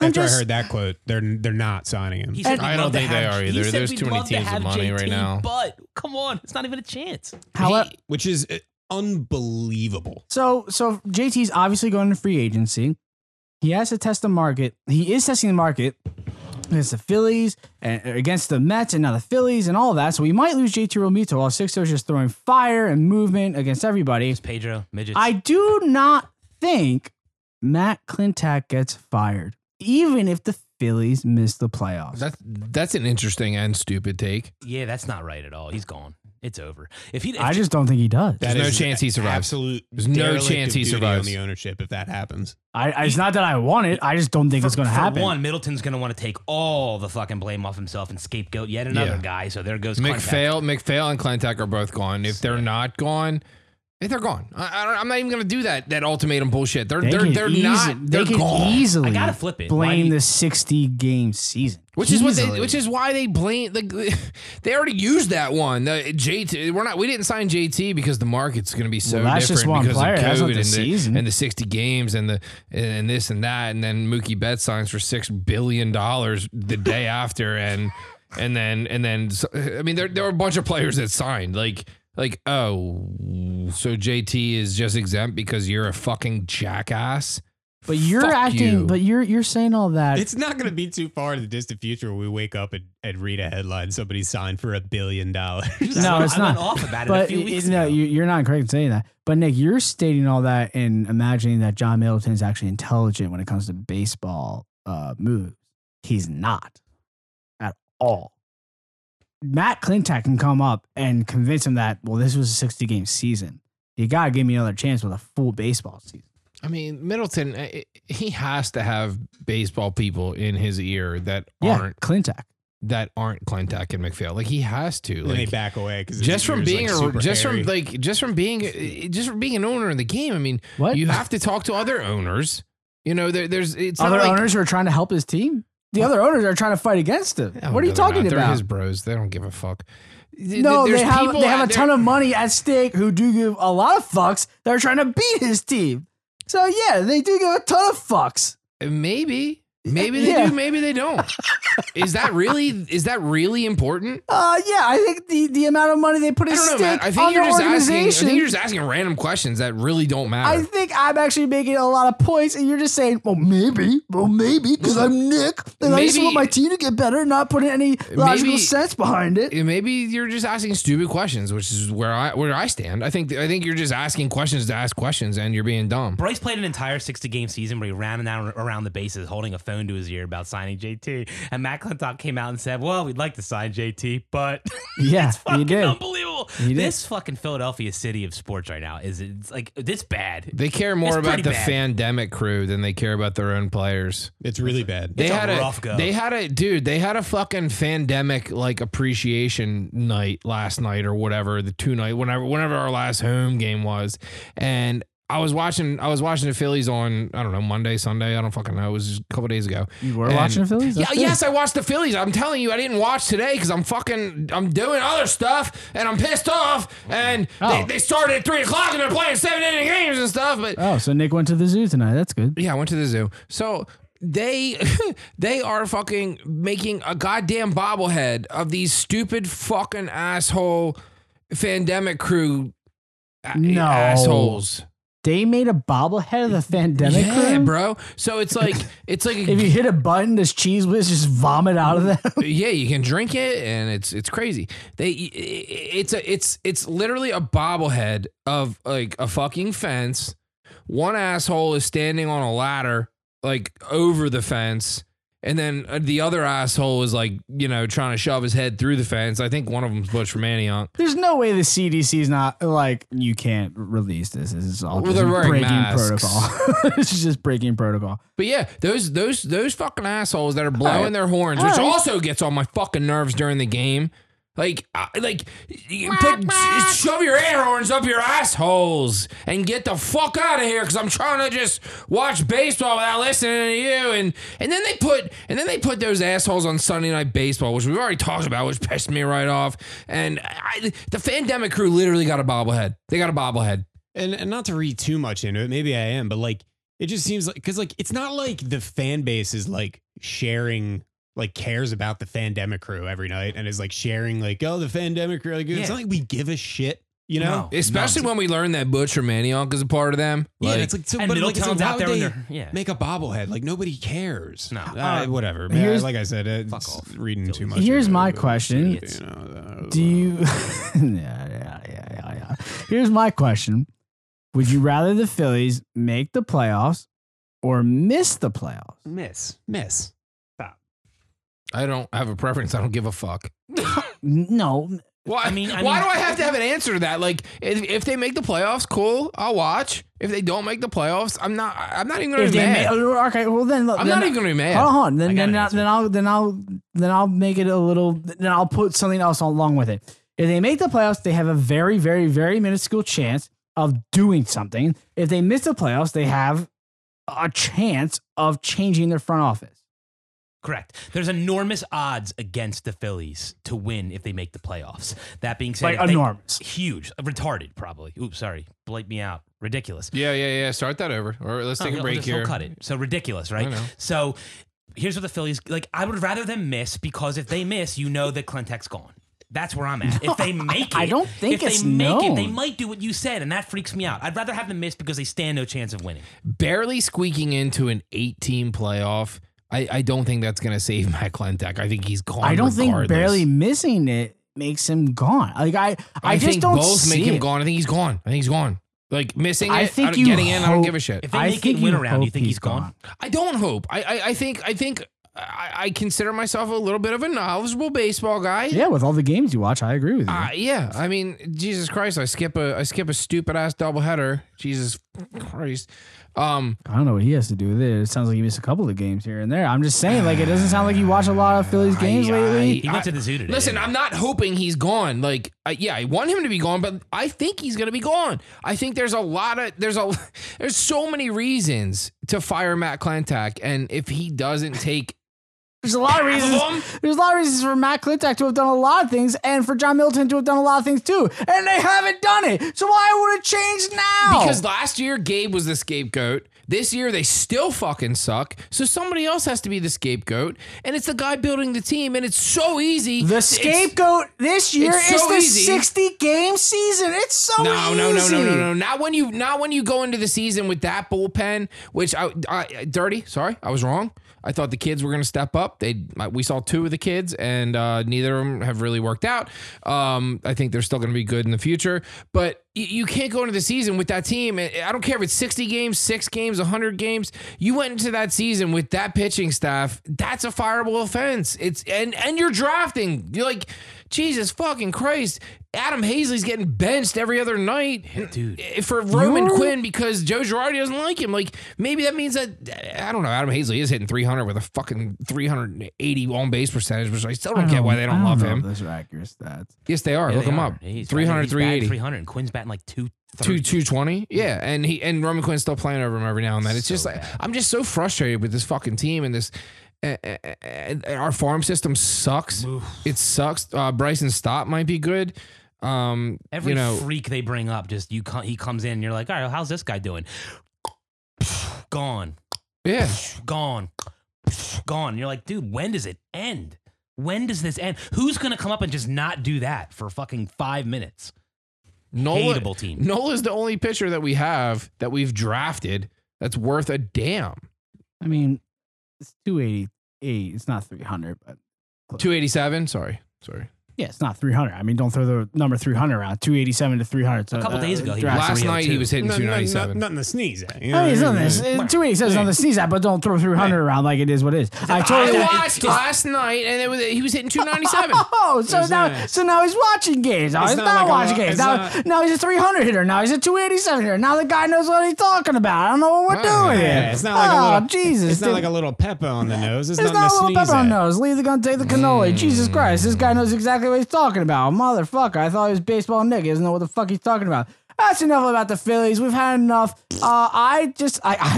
After I heard that quote, they're not signing him. I don't think they are either. There's too many teams with money right now. But come on, it's not even a chance. Which is unbelievable. So JT's obviously going to free agency. He has to test the market. He is testing the market against the Phillies and against the Mets and now the Phillies and all that. So we might lose JT Real Muto while Sixto's just throwing fire and movement against everybody. It's Pedro midgets. I do not think Matt Clintack gets fired, even if the Phillies miss the playoffs. That's an interesting and stupid take. Yeah, that's not right at all. He's gone. It's over. I just don't think he does. There's no chance he survives. Absolute. There's no chance he survives on the ownership if that happens. It's not that I want it. I just don't think it's going to happen. For one, Middleton's going to want to take all the fucking blame off himself and scapegoat yet another guy. So there goes McPhail. McPhail and Clintack are both gone. If they're not gone, They're gone. I'm not even going to do that ultimatum bullshit. They're gone. Easily, I gotta flip it. Blame the 60-game season, which is why they blame. They already used that one. JT, we didn't sign JT because the market's going to be so different because of COVID and the 60 games and this and that, and then Mookie Betts signs for $6 billion the day after, and then I mean there were a bunch of players that signed like. Like, oh, so JT is just exempt because you're a fucking jackass. But you're saying all that. It's not going to be too far in the distant future where we wake up and read a headline somebody signed for $1 billion. No, it's not. Off of that in a few weeks ago. No, you're not correct in saying that. But Nick, you're stating all that and imagining that John Middleton is actually intelligent when it comes to baseball moves. He's not at all. Matt Clintock can come up and convince him that, well, this was a 60-game season. You got to give me another chance with a full baseball season. I mean, Middleton, he has to have baseball people in his ear that aren't Clintock and McPhail. Like he has to. And like they back away because just from being an owner in the game. I mean, you have to talk to other owners. You know, there's other owners who are trying to help his team. The other owners are trying to fight against him. What are you talking about? They're his bros. They don't give a fuck. No, they have a ton of money at stake who do give a lot of fucks that are trying to beat his team. So, yeah, they do give a ton of fucks. Maybe they do. Maybe they don't. Is that really important? Yeah, I think the amount of money they put at stake on their organization. I think you're just asking random questions that really don't matter. I think I'm actually making a lot of points, and you're just saying, well, maybe, because I'm Nick, and I just want my team to get better, and not putting any logical sense behind it. Maybe you're just asking stupid questions, which is where I stand. I think you're just asking questions to ask questions, and you're being dumb. Bryce played an entire 60-game season where he ran around the bases, holding a phone to his ear about signing JT, and Matt Clintock came out and said, well, we'd like to sign JT, but yeah, it's fucking unbelievable. This fucking Philadelphia city of sports right now it's like this bad. They care more about the Fandemic crew than they care about their own players. It's really bad. They had a fucking Fandemic like appreciation night last night or whatever, whenever our last home game was, and I was watching the Phillies on, I don't know, Monday, Sunday. I don't fucking know. It was just a couple days ago. You were watching the Phillies? Yeah, yes, I watched the Phillies. I'm telling you, I didn't watch today because I'm doing other stuff and I'm pissed off. And they started at 3 o'clock and they're playing 7-inning games and stuff. But so Nick went to the zoo tonight. That's good. Yeah, I went to the zoo. So they are fucking making a goddamn bobblehead of these stupid fucking asshole Fandemic crew assholes. They made a bobblehead of the Fandemic crew, bro. So it's like if you hit a button, this cheese whiz just vomit out of them. Yeah, you can drink it, and it's crazy. It's literally a bobblehead of like a fucking fence. One asshole is standing on a ladder like over the fence, and then the other asshole is like, you know, trying to shove his head through the fence. I think one of them's Butch from Antioch. There's no way the CDC is not like, you can't release this. This is all breaking protocol. This is just breaking protocol. But yeah, those fucking assholes that are blowing their horns, which also gets on my fucking nerves during the game. Like, shove your air horns up your assholes and get the fuck out of here because I'm trying to just watch baseball without listening to you. And then they put those assholes on Sunday Night Baseball, which we've already talked about, which pissed me right off. And the Fandemic crew literally got a bobblehead. They got a bobblehead. And not to read too much into it, maybe I am, but like it just seems like because like it's not like the fan base is like sharing. Like cares about the Fandemic crew every night and is like sharing like, oh, the Fandemic crew. Like, it's not like we give a shit, you know? No, especially when we learn that Butch from Antioch is a part of them. Like, yeah, it's like, so, but like, so why would they make a bobblehead? Like nobody cares. No, whatever. Man, like I said, it's reading too much. Here's my question. Here's my question. Would you rather the Phillies make the playoffs or miss the playoffs? Miss. I don't have a preference. I don't give a fuck. No. Well, I mean, why do I have to have an answer to that? Like, if they make the playoffs, cool, I'll watch. If they don't make the playoffs, I'm not even going to be mad. Okay, well then, look, I'm not even going to be mad. Hold on, I'll put something else along with it. If they make the playoffs, they have a very, very, very minuscule chance of doing something. If they miss the playoffs, they have a chance of changing their front office. Correct. There's enormous odds against the Phillies to win if they make the playoffs. That being said, like enormous, huge, retarded, probably. Oops, sorry, bleep me out. Ridiculous. Yeah. Start that over, or let's take a break here. We'll cut it. So ridiculous, right? So here's what the Phillies like. I would rather them miss, because if they miss, you know that Klentek's gone. That's where I'm at. If they make it, I don't think it's known. If they make it, they might do what you said, and that freaks me out. I'd rather have them miss because they stand no chance of winning. Barely squeaking into an 8-team playoff. I don't think that's going to save Matt Klentek. I think he's gone. I don't think barely missing it makes him gone. Like I just don't see it. Both make him gone. I think he's gone. Like missing it, getting in, I don't give a shit. If they make it win around, you think he's gone? I don't hope. I consider myself a little bit of a knowledgeable baseball guy. Yeah, with all the games you watch, I agree with you. Yeah, I mean, Jesus Christ, I skip a stupid ass doubleheader. Jesus Christ. I don't know what he has to do with it. It sounds like he missed a couple of games here and there. I'm just saying, like, it doesn't sound like you watch a lot of Phillies games lately. He went to the zoo today. Listen, I'm not hoping he's gone. Like, I want him to be gone, but I think he's gonna be gone. I think there's so many reasons to fire Matt Klentek, and if he doesn't take. There's a lot of reasons. There's a lot of reasons for Matt Klentek to have done a lot of things, and for John Middleton to have done a lot of things too. And they haven't done it. So why would it change now? Because last year Gabe was the scapegoat. This year they still fucking suck. So somebody else has to be the scapegoat, and it's the guy building the team. And it's so easy. The scapegoat this year is the 60-game season. It's so easy. No. Not when you go into the season with that bullpen, which dirty. Sorry, I was wrong. I thought the kids were going to step up. We saw 2 of the kids, and neither of them have really worked out. I think they're still going to be good in the future. But you can't go into the season with that team. I don't care if it's 60 games, 6 games, 100 games. You went into that season with that pitching staff. That's a fireable offense. It's and you're drafting. You're like, Jesus fucking Christ. Adam Hazley's getting benched every other night, dude, for Roman Quinn because Joe Girardi doesn't like him. Like, maybe that means that, I don't know, Adam Hazley is hitting 300 with a fucking 380 on-base percentage, which I still don't get why they don't love him. Those are accurate stats. Yes, they are. Yeah, Look them up. He's 300, 380. 300, and Quinn's batting like 220. Yeah, and Roman Quinn's still playing over him every now and then. It's so just like, I'm just so frustrated with this fucking team and this. Our farm system sucks. Oof. It sucks. Bryson Stott might be good. Every freak they bring up, he comes in and you're like, all right, how's this guy doing? Gone. Yeah. Gone. You're like, dude, when does it end? When does this end? Who's going to come up and just not do that for fucking 5 minutes? Hateable team. Nola's the only pitcher that we have that we've drafted that's worth a damn. I mean, it's 288. It's not 300, but close. 287. Sorry. Yeah, it's not 300. I mean, don't throw the number 300 around. 287 to 300. So, a couple days ago, last night he was hitting 297. Nothing to sneeze at. You know, it's nothing. 287 is nothing to sneeze at, but don't throw 300 around like it is what it is. I watched last night, and he was hitting 297. Oh, so now he's watching games. Now he's not watching games. Now he's a 300 hitter. Now he's a 287 hitter. Now the guy knows what he's talking about. I don't know what we're doing here. It's not like a little Jesus. It's not like a little pepper on the nose. It's not a little pepper on the nose. Leave the gun, take the cannoli. Jesus Christ, this guy knows exactly what he's talking about. Motherfucker, I thought he was baseball Nick. He doesn't know what the fuck he's talking about. That's enough about the Phillies. We've had enough. I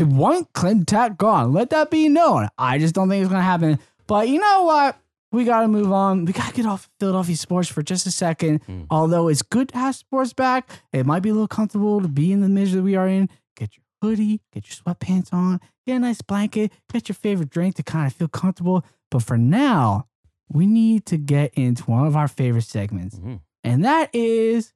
want Klentek gone. Let that be known. I just don't think it's going to happen. But you know what? We got to move on. We got to get off Philadelphia sports for just a second. Although it's good to have sports back, it might be a little comfortable to be in the misery that we are in. Get your hoodie, get your sweatpants on, get a nice blanket, get your favorite drink to kind of feel comfortable. But for now, we need to get into one of our favorite segments, and that is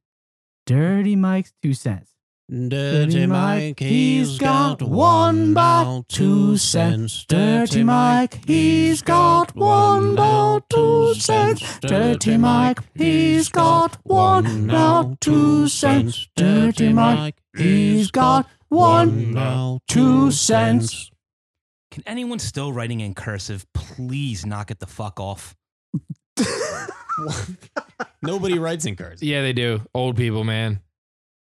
Dirty Mike's 2 cents. Dirty Mike, he's got $1.02. Dirty Mike, he's got $1.02. Dirty Mike, he's got $1.02. Dirty Mike, he's got $1.02. Can anyone still writing in cursive please knock it the fuck off? Nobody writes in cursive. Yeah, they do. Old people, man.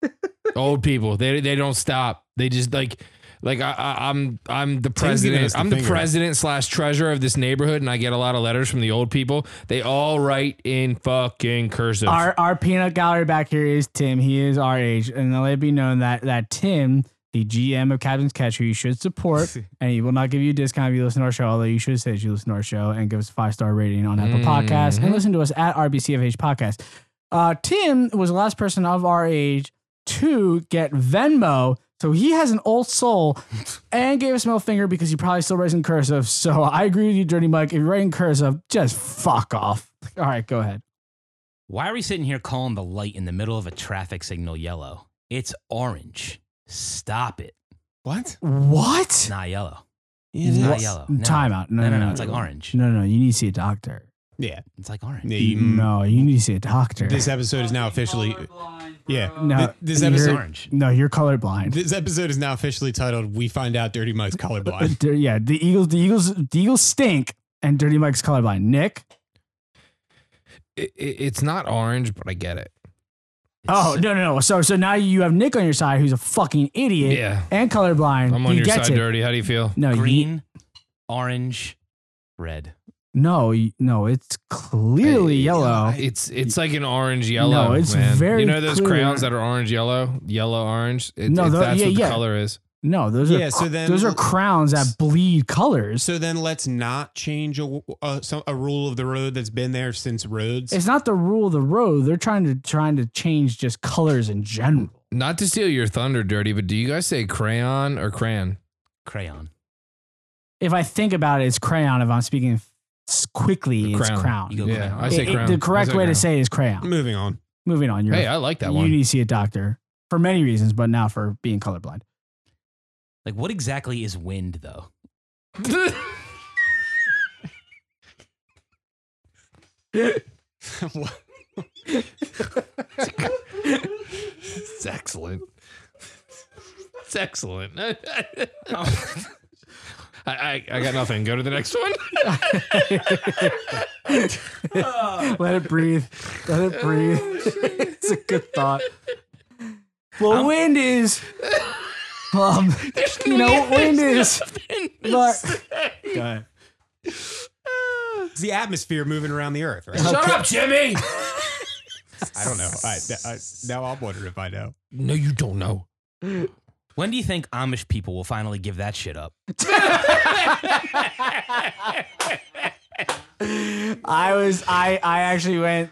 They don't stop. They just like Like I'm the president. I'm the president / treasurer of this neighborhood, and I get a lot of letters from the old people. They all write in fucking cursive. Our peanut gallery back here is Tim. He is our age, and let it be known that Tim, the GM of Captain's Catch, who you should support, and he will not give you a discount if you listen to our show, although you should say that you listen to our show and give us a 5-star rating on Apple Podcasts and listen to us at RBCFH Podcast. Tim was the last person of our age to get Venmo, so he has an old soul and gave us middle finger because he probably still writes in cursive. So I agree with you, Dirty Mike. If you're writing cursive, just fuck off. All right, go ahead. Why are we sitting here calling the light in the middle of a traffic signal yellow? It's orange. Stop it. What? What? It's not yellow. It's not yellow. No. Time out. No. It's like orange. No. You need to see a doctor. Yeah. It's like orange. No, you need to see a doctor. This episode is now officially... Yeah. No, this episode... Orange. No, you're colorblind. This episode is now officially titled, We Find Out Dirty Mike's Colorblind. Yeah, the Eagles stink, and Dirty Mike's colorblind. Nick? It's not orange, but I get it. Oh, no. So now you have Nick on your side, who's a fucking idiot and colorblind. I'm on your side, Dirty. How do you feel? No, green, orange, red. No, it's clearly yellow. It's like an orange yellow. No, it's very. You know those crayons that are orange yellow orange. That's what the color is. No, those are those are crowns that bleed colors. So then let's not change a rule of the road that's been there since roads. It's not the rule of the road. They're trying to change just colors in general. Not to steal your thunder, Dirty, but do you guys say crayon or crayon? Crayon. If I think about it, it's crayon. If I'm speaking quickly, it's crown. Yeah, I say crown. The correct way to say it is crayon. Moving on. Hey, I like that one. You need to see a doctor for many reasons, but now for being colorblind. Like, what exactly is wind, though? What? It's excellent. It's excellent. I got nothing. Go to the next one. Let it breathe. It's a good thought. Well, wind is... you know what wind is? It's the atmosphere moving around the earth, right? Shut up, Jimmy! I don't know. Now I'm wondering if I know. No, you don't know. When do you think Amish people will finally give that shit up? I actually went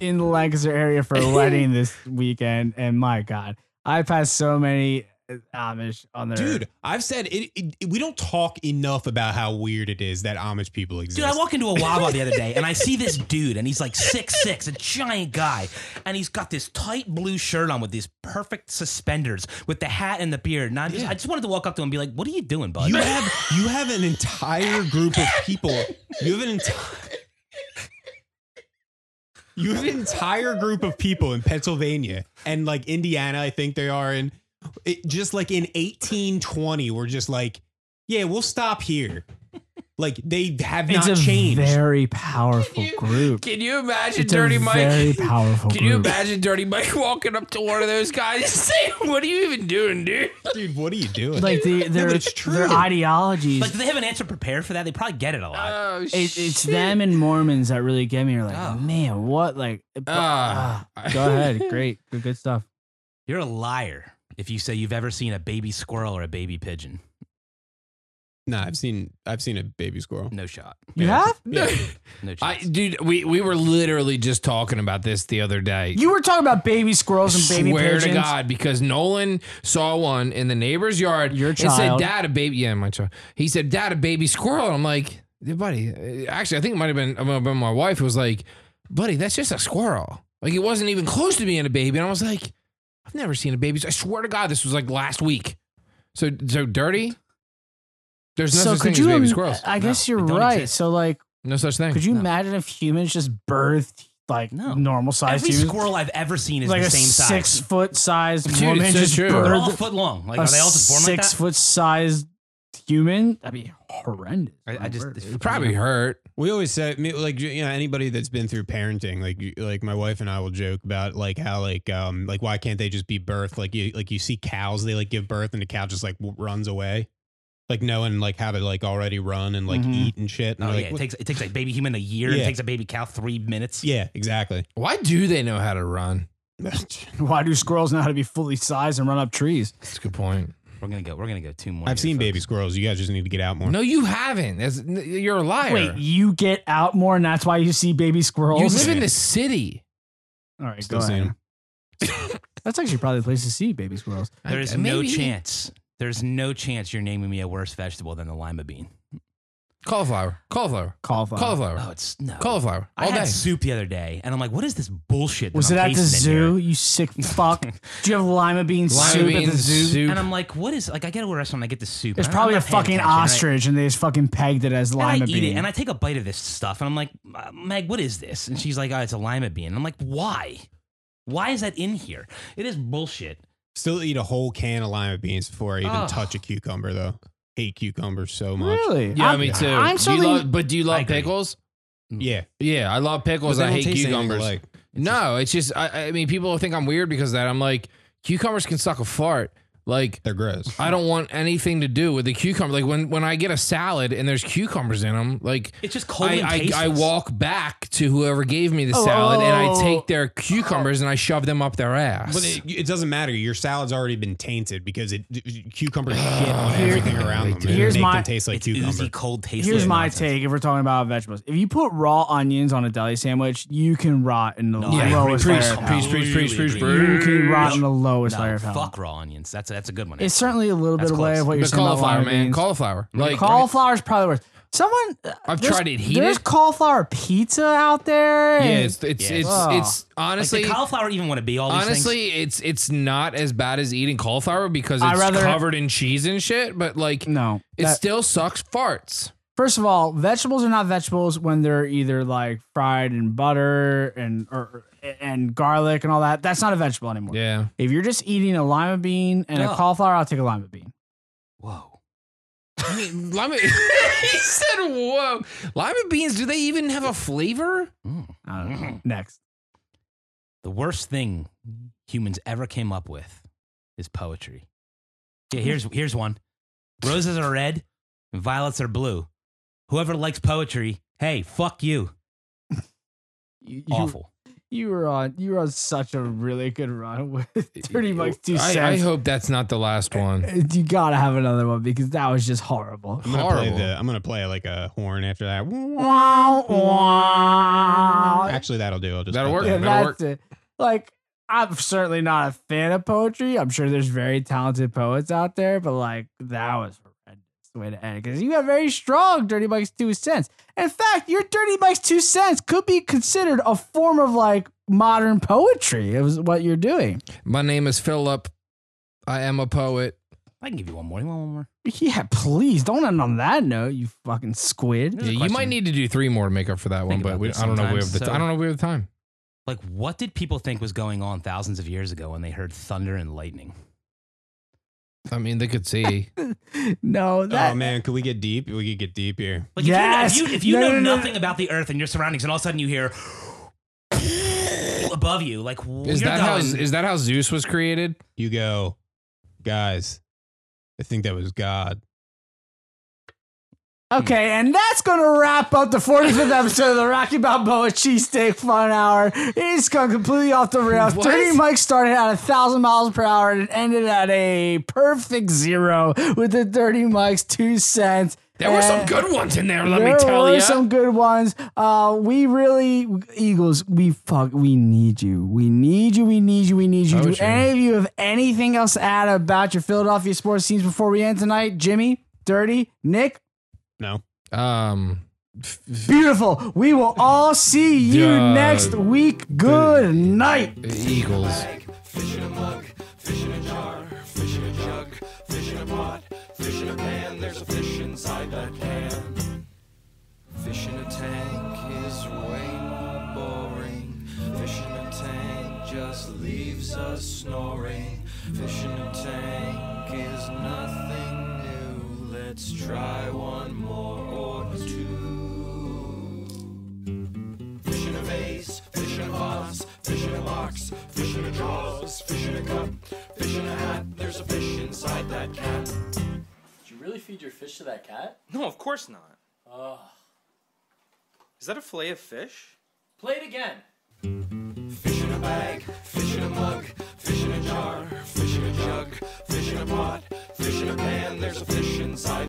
in the Lancaster area for a wedding this weekend, and my God, I passed so many Amish on their dude. I've said it. We don't talk enough about how weird it is that Amish people exist. Dude, I walk into a Wawa the other day and I see this dude, and he's like 6'6", a giant guy, and he's got this tight blue shirt on with these perfect suspenders, with the hat and the beard. And I just wanted to walk up to him and be like, "What are you doing, bud?" You have an entire group of people. You have an entire group of people in Pennsylvania and like Indiana, I think they are in. It just like in 1820, we're just like, yeah, we'll stop here. Like they have not changed. It's a very powerful group. Can you imagine Dirty Mike? Very powerful. Can you imagine Dirty Mike walking up to one of those guys and saying, "What are you even doing, dude? Dude, what are you doing?" Like their ideologies. Like, do they have an answer prepared for that? They probably get it a lot. Oh, it's them and Mormons that really get me. You're like, man, what? Like, go ahead, great, good stuff. You're a liar if you say you've ever seen a baby squirrel or a baby pigeon. No, I've seen a baby squirrel. No shot. You have? Yeah. No shot. Dude, we were literally just talking about this the other day. You were talking about baby squirrels and baby pigeons. Swear to God, because Nolan saw one in the neighbor's yard. Your child. And said, "Dad, a baby." Yeah, my child. He said, "Dad, a baby squirrel." And I'm like, "Yeah, buddy." Actually, I think it might have been my wife who was like, "Buddy, that's just a squirrel." Like, it wasn't even close to being a baby. And I was like, I've never seen a baby. I swear to God, this was like last week. So Dirty. There's no such thing as baby squirrels. I guess you're right. Exist. So like, no such thing. Could you imagine if humans just birthed like normal sized humans? Every squirrel I've ever seen is like the same size. 6 foot sized woman. Just they're all a foot long. Like, are they all just born like that? 6 foot sized human. That'd be horrendous. It probably hurt. We always say, like, you know, anybody that's been through parenting, like my wife and I will joke about like how like why can't they just be birthed? Like you see cows, they like give birth and the cow just like runs away, like knowing like how to like already run and like eat and shit. And it takes a baby human a year. Yeah. It takes a baby cow 3 minutes. Yeah, exactly. Why do they know how to run? Why do squirrels know how to be fully sized and run up trees? That's a good point. We're gonna go two more. I've seen folks. Baby squirrels. You guys just need to get out more. No, you haven't. You're a liar. Wait, you get out more, and that's why you see baby squirrels. You live in the city. All right, still go ahead. That's actually probably the place to see baby squirrels. There's no chance. There's no chance you're naming me a worse vegetable than the lima bean. Cauliflower. Oh, it's no cauliflower. I had soup the other day, and I'm like, "What is this bullshit?" Was it at the zoo? You sick fuck! Do you have lima bean soup at the zoo? And I'm like, "What is?" Like, I get to a restaurant, I get the soup. There's probably a fucking ostrich, and they just fucking pegged it as lima bean. I eat it, and I take a bite of this stuff, and I'm like, "Meg, what is this?" And she's like, "Oh, it's a lima bean." And I'm like, "Why? Why is that in here? It is bullshit." Still eat a whole can of lima beans before I even touch a cucumber, though. Hate cucumbers so much. Really? Yeah, me too. But do you love pickles? Yeah. Yeah, I love pickles. I hate cucumbers. Like. It's just, I mean, people think I'm weird because of that. I'm like, cucumbers can suck a fart. Like, they're gross. I don't want anything to do with the cucumber. Like, when I get a salad and there's cucumbers in them, like, it's just cold. I walk back to whoever gave me the salad and I take their cucumbers and I shove them up their ass. But it doesn't matter. Your salad's already been tainted because cucumbers shit on everything around them. Here's my taste like cucumber. Oozy, cold taste. Here's my take if we're talking about vegetables. If you put raw onions on a deli sandwich, you can rot in the lowest layer of hell. You can rot in the lowest layer of hell. Fuck raw onions. That's a good one. It's certainly a little bit away of what you're saying about lima beans. Cauliflower, man. Like, cauliflower is probably worse. I've tried it heated. There's cauliflower pizza out there. Yeah, it's honestly like cauliflower even want to be all these honestly, things. Honestly, it's not as bad as eating cauliflower because it's covered in cheese and shit. But like, no, it still sucks farts. First of all, vegetables are not vegetables when they're either like fried in butter and garlic and all that. That's not a vegetable anymore. Yeah. If you're just eating a lima bean and a cauliflower, I'll take a lima bean. Whoa. I mean, he said whoa. Lima beans, do they even have a flavor? I don't know. Next. The worst thing humans ever came up with is poetry. Yeah, here's one. Roses are red and violets are blue. Whoever likes poetry, hey, fuck you. Awful. You were on such a really good run with 30 bucks 2 cents. I hope that's not the last one. You gotta have another one because that was just horrible. I'm gonna play like a horn after that. Actually, that'll do. That'll work. Yeah, that's it. Like, I'm certainly not a fan of poetry. I'm sure there's very talented poets out there, but like that was way to end it because you got very strong $30 2 cents. In fact, your $30 2 cents could be considered a form of like modern poetry. It was what you're doing. My name is Philip. I am a poet. I can give you one more. You want one more? Yeah, please don't end on that note, you fucking squid. Yeah, you might need to do 3 more to make up for that one, but I don't know if we have the time. Like, what did people think was going on thousands of years ago when they heard thunder and lightning? I mean, they could see. No. Oh, man. Could we get deep? We could get deep here. Like, yes. If you know nothing about the earth and your surroundings, and all of a sudden you hear above you, like, is that how Zeus was created? You go, guys, I think that was God. Okay, and that's going to wrap up the 45th episode of the Rocky Balboa Cheesesteak Fun Hour. It's gone completely off the rails. What? Dirty Mike started at 1,000 miles per hour and ended at a perfect 0 with the Dirty Mike's 2 cents. There were some good ones in there, let me tell you. There were some good ones. Eagles, we need you. We need you. Do any of you have anything else to add about your Philadelphia sports teams before we end tonight? Jimmy, Dirty, Nick? No. Beautiful. We will all see you next week. Good night. Eagles. Fish in a mug, fish in a jar, fish in a jug, fish in a pot, fish in a pan. There's a fish inside that pan. Fish in a tank is way more boring. Fish in a tank just leaves us snoring. Fish in a tank is nothing new. Let's try one more or two. There's a fish inside that cat. Did you really feed your fish to that cat? No, of course not. Ugh. Is that a fillet of fish? Play it again. Fish in a bag, fish in a mug, fish in a jar, fish in a jug, fish in a pot, fish in a pan. There's a fish inside.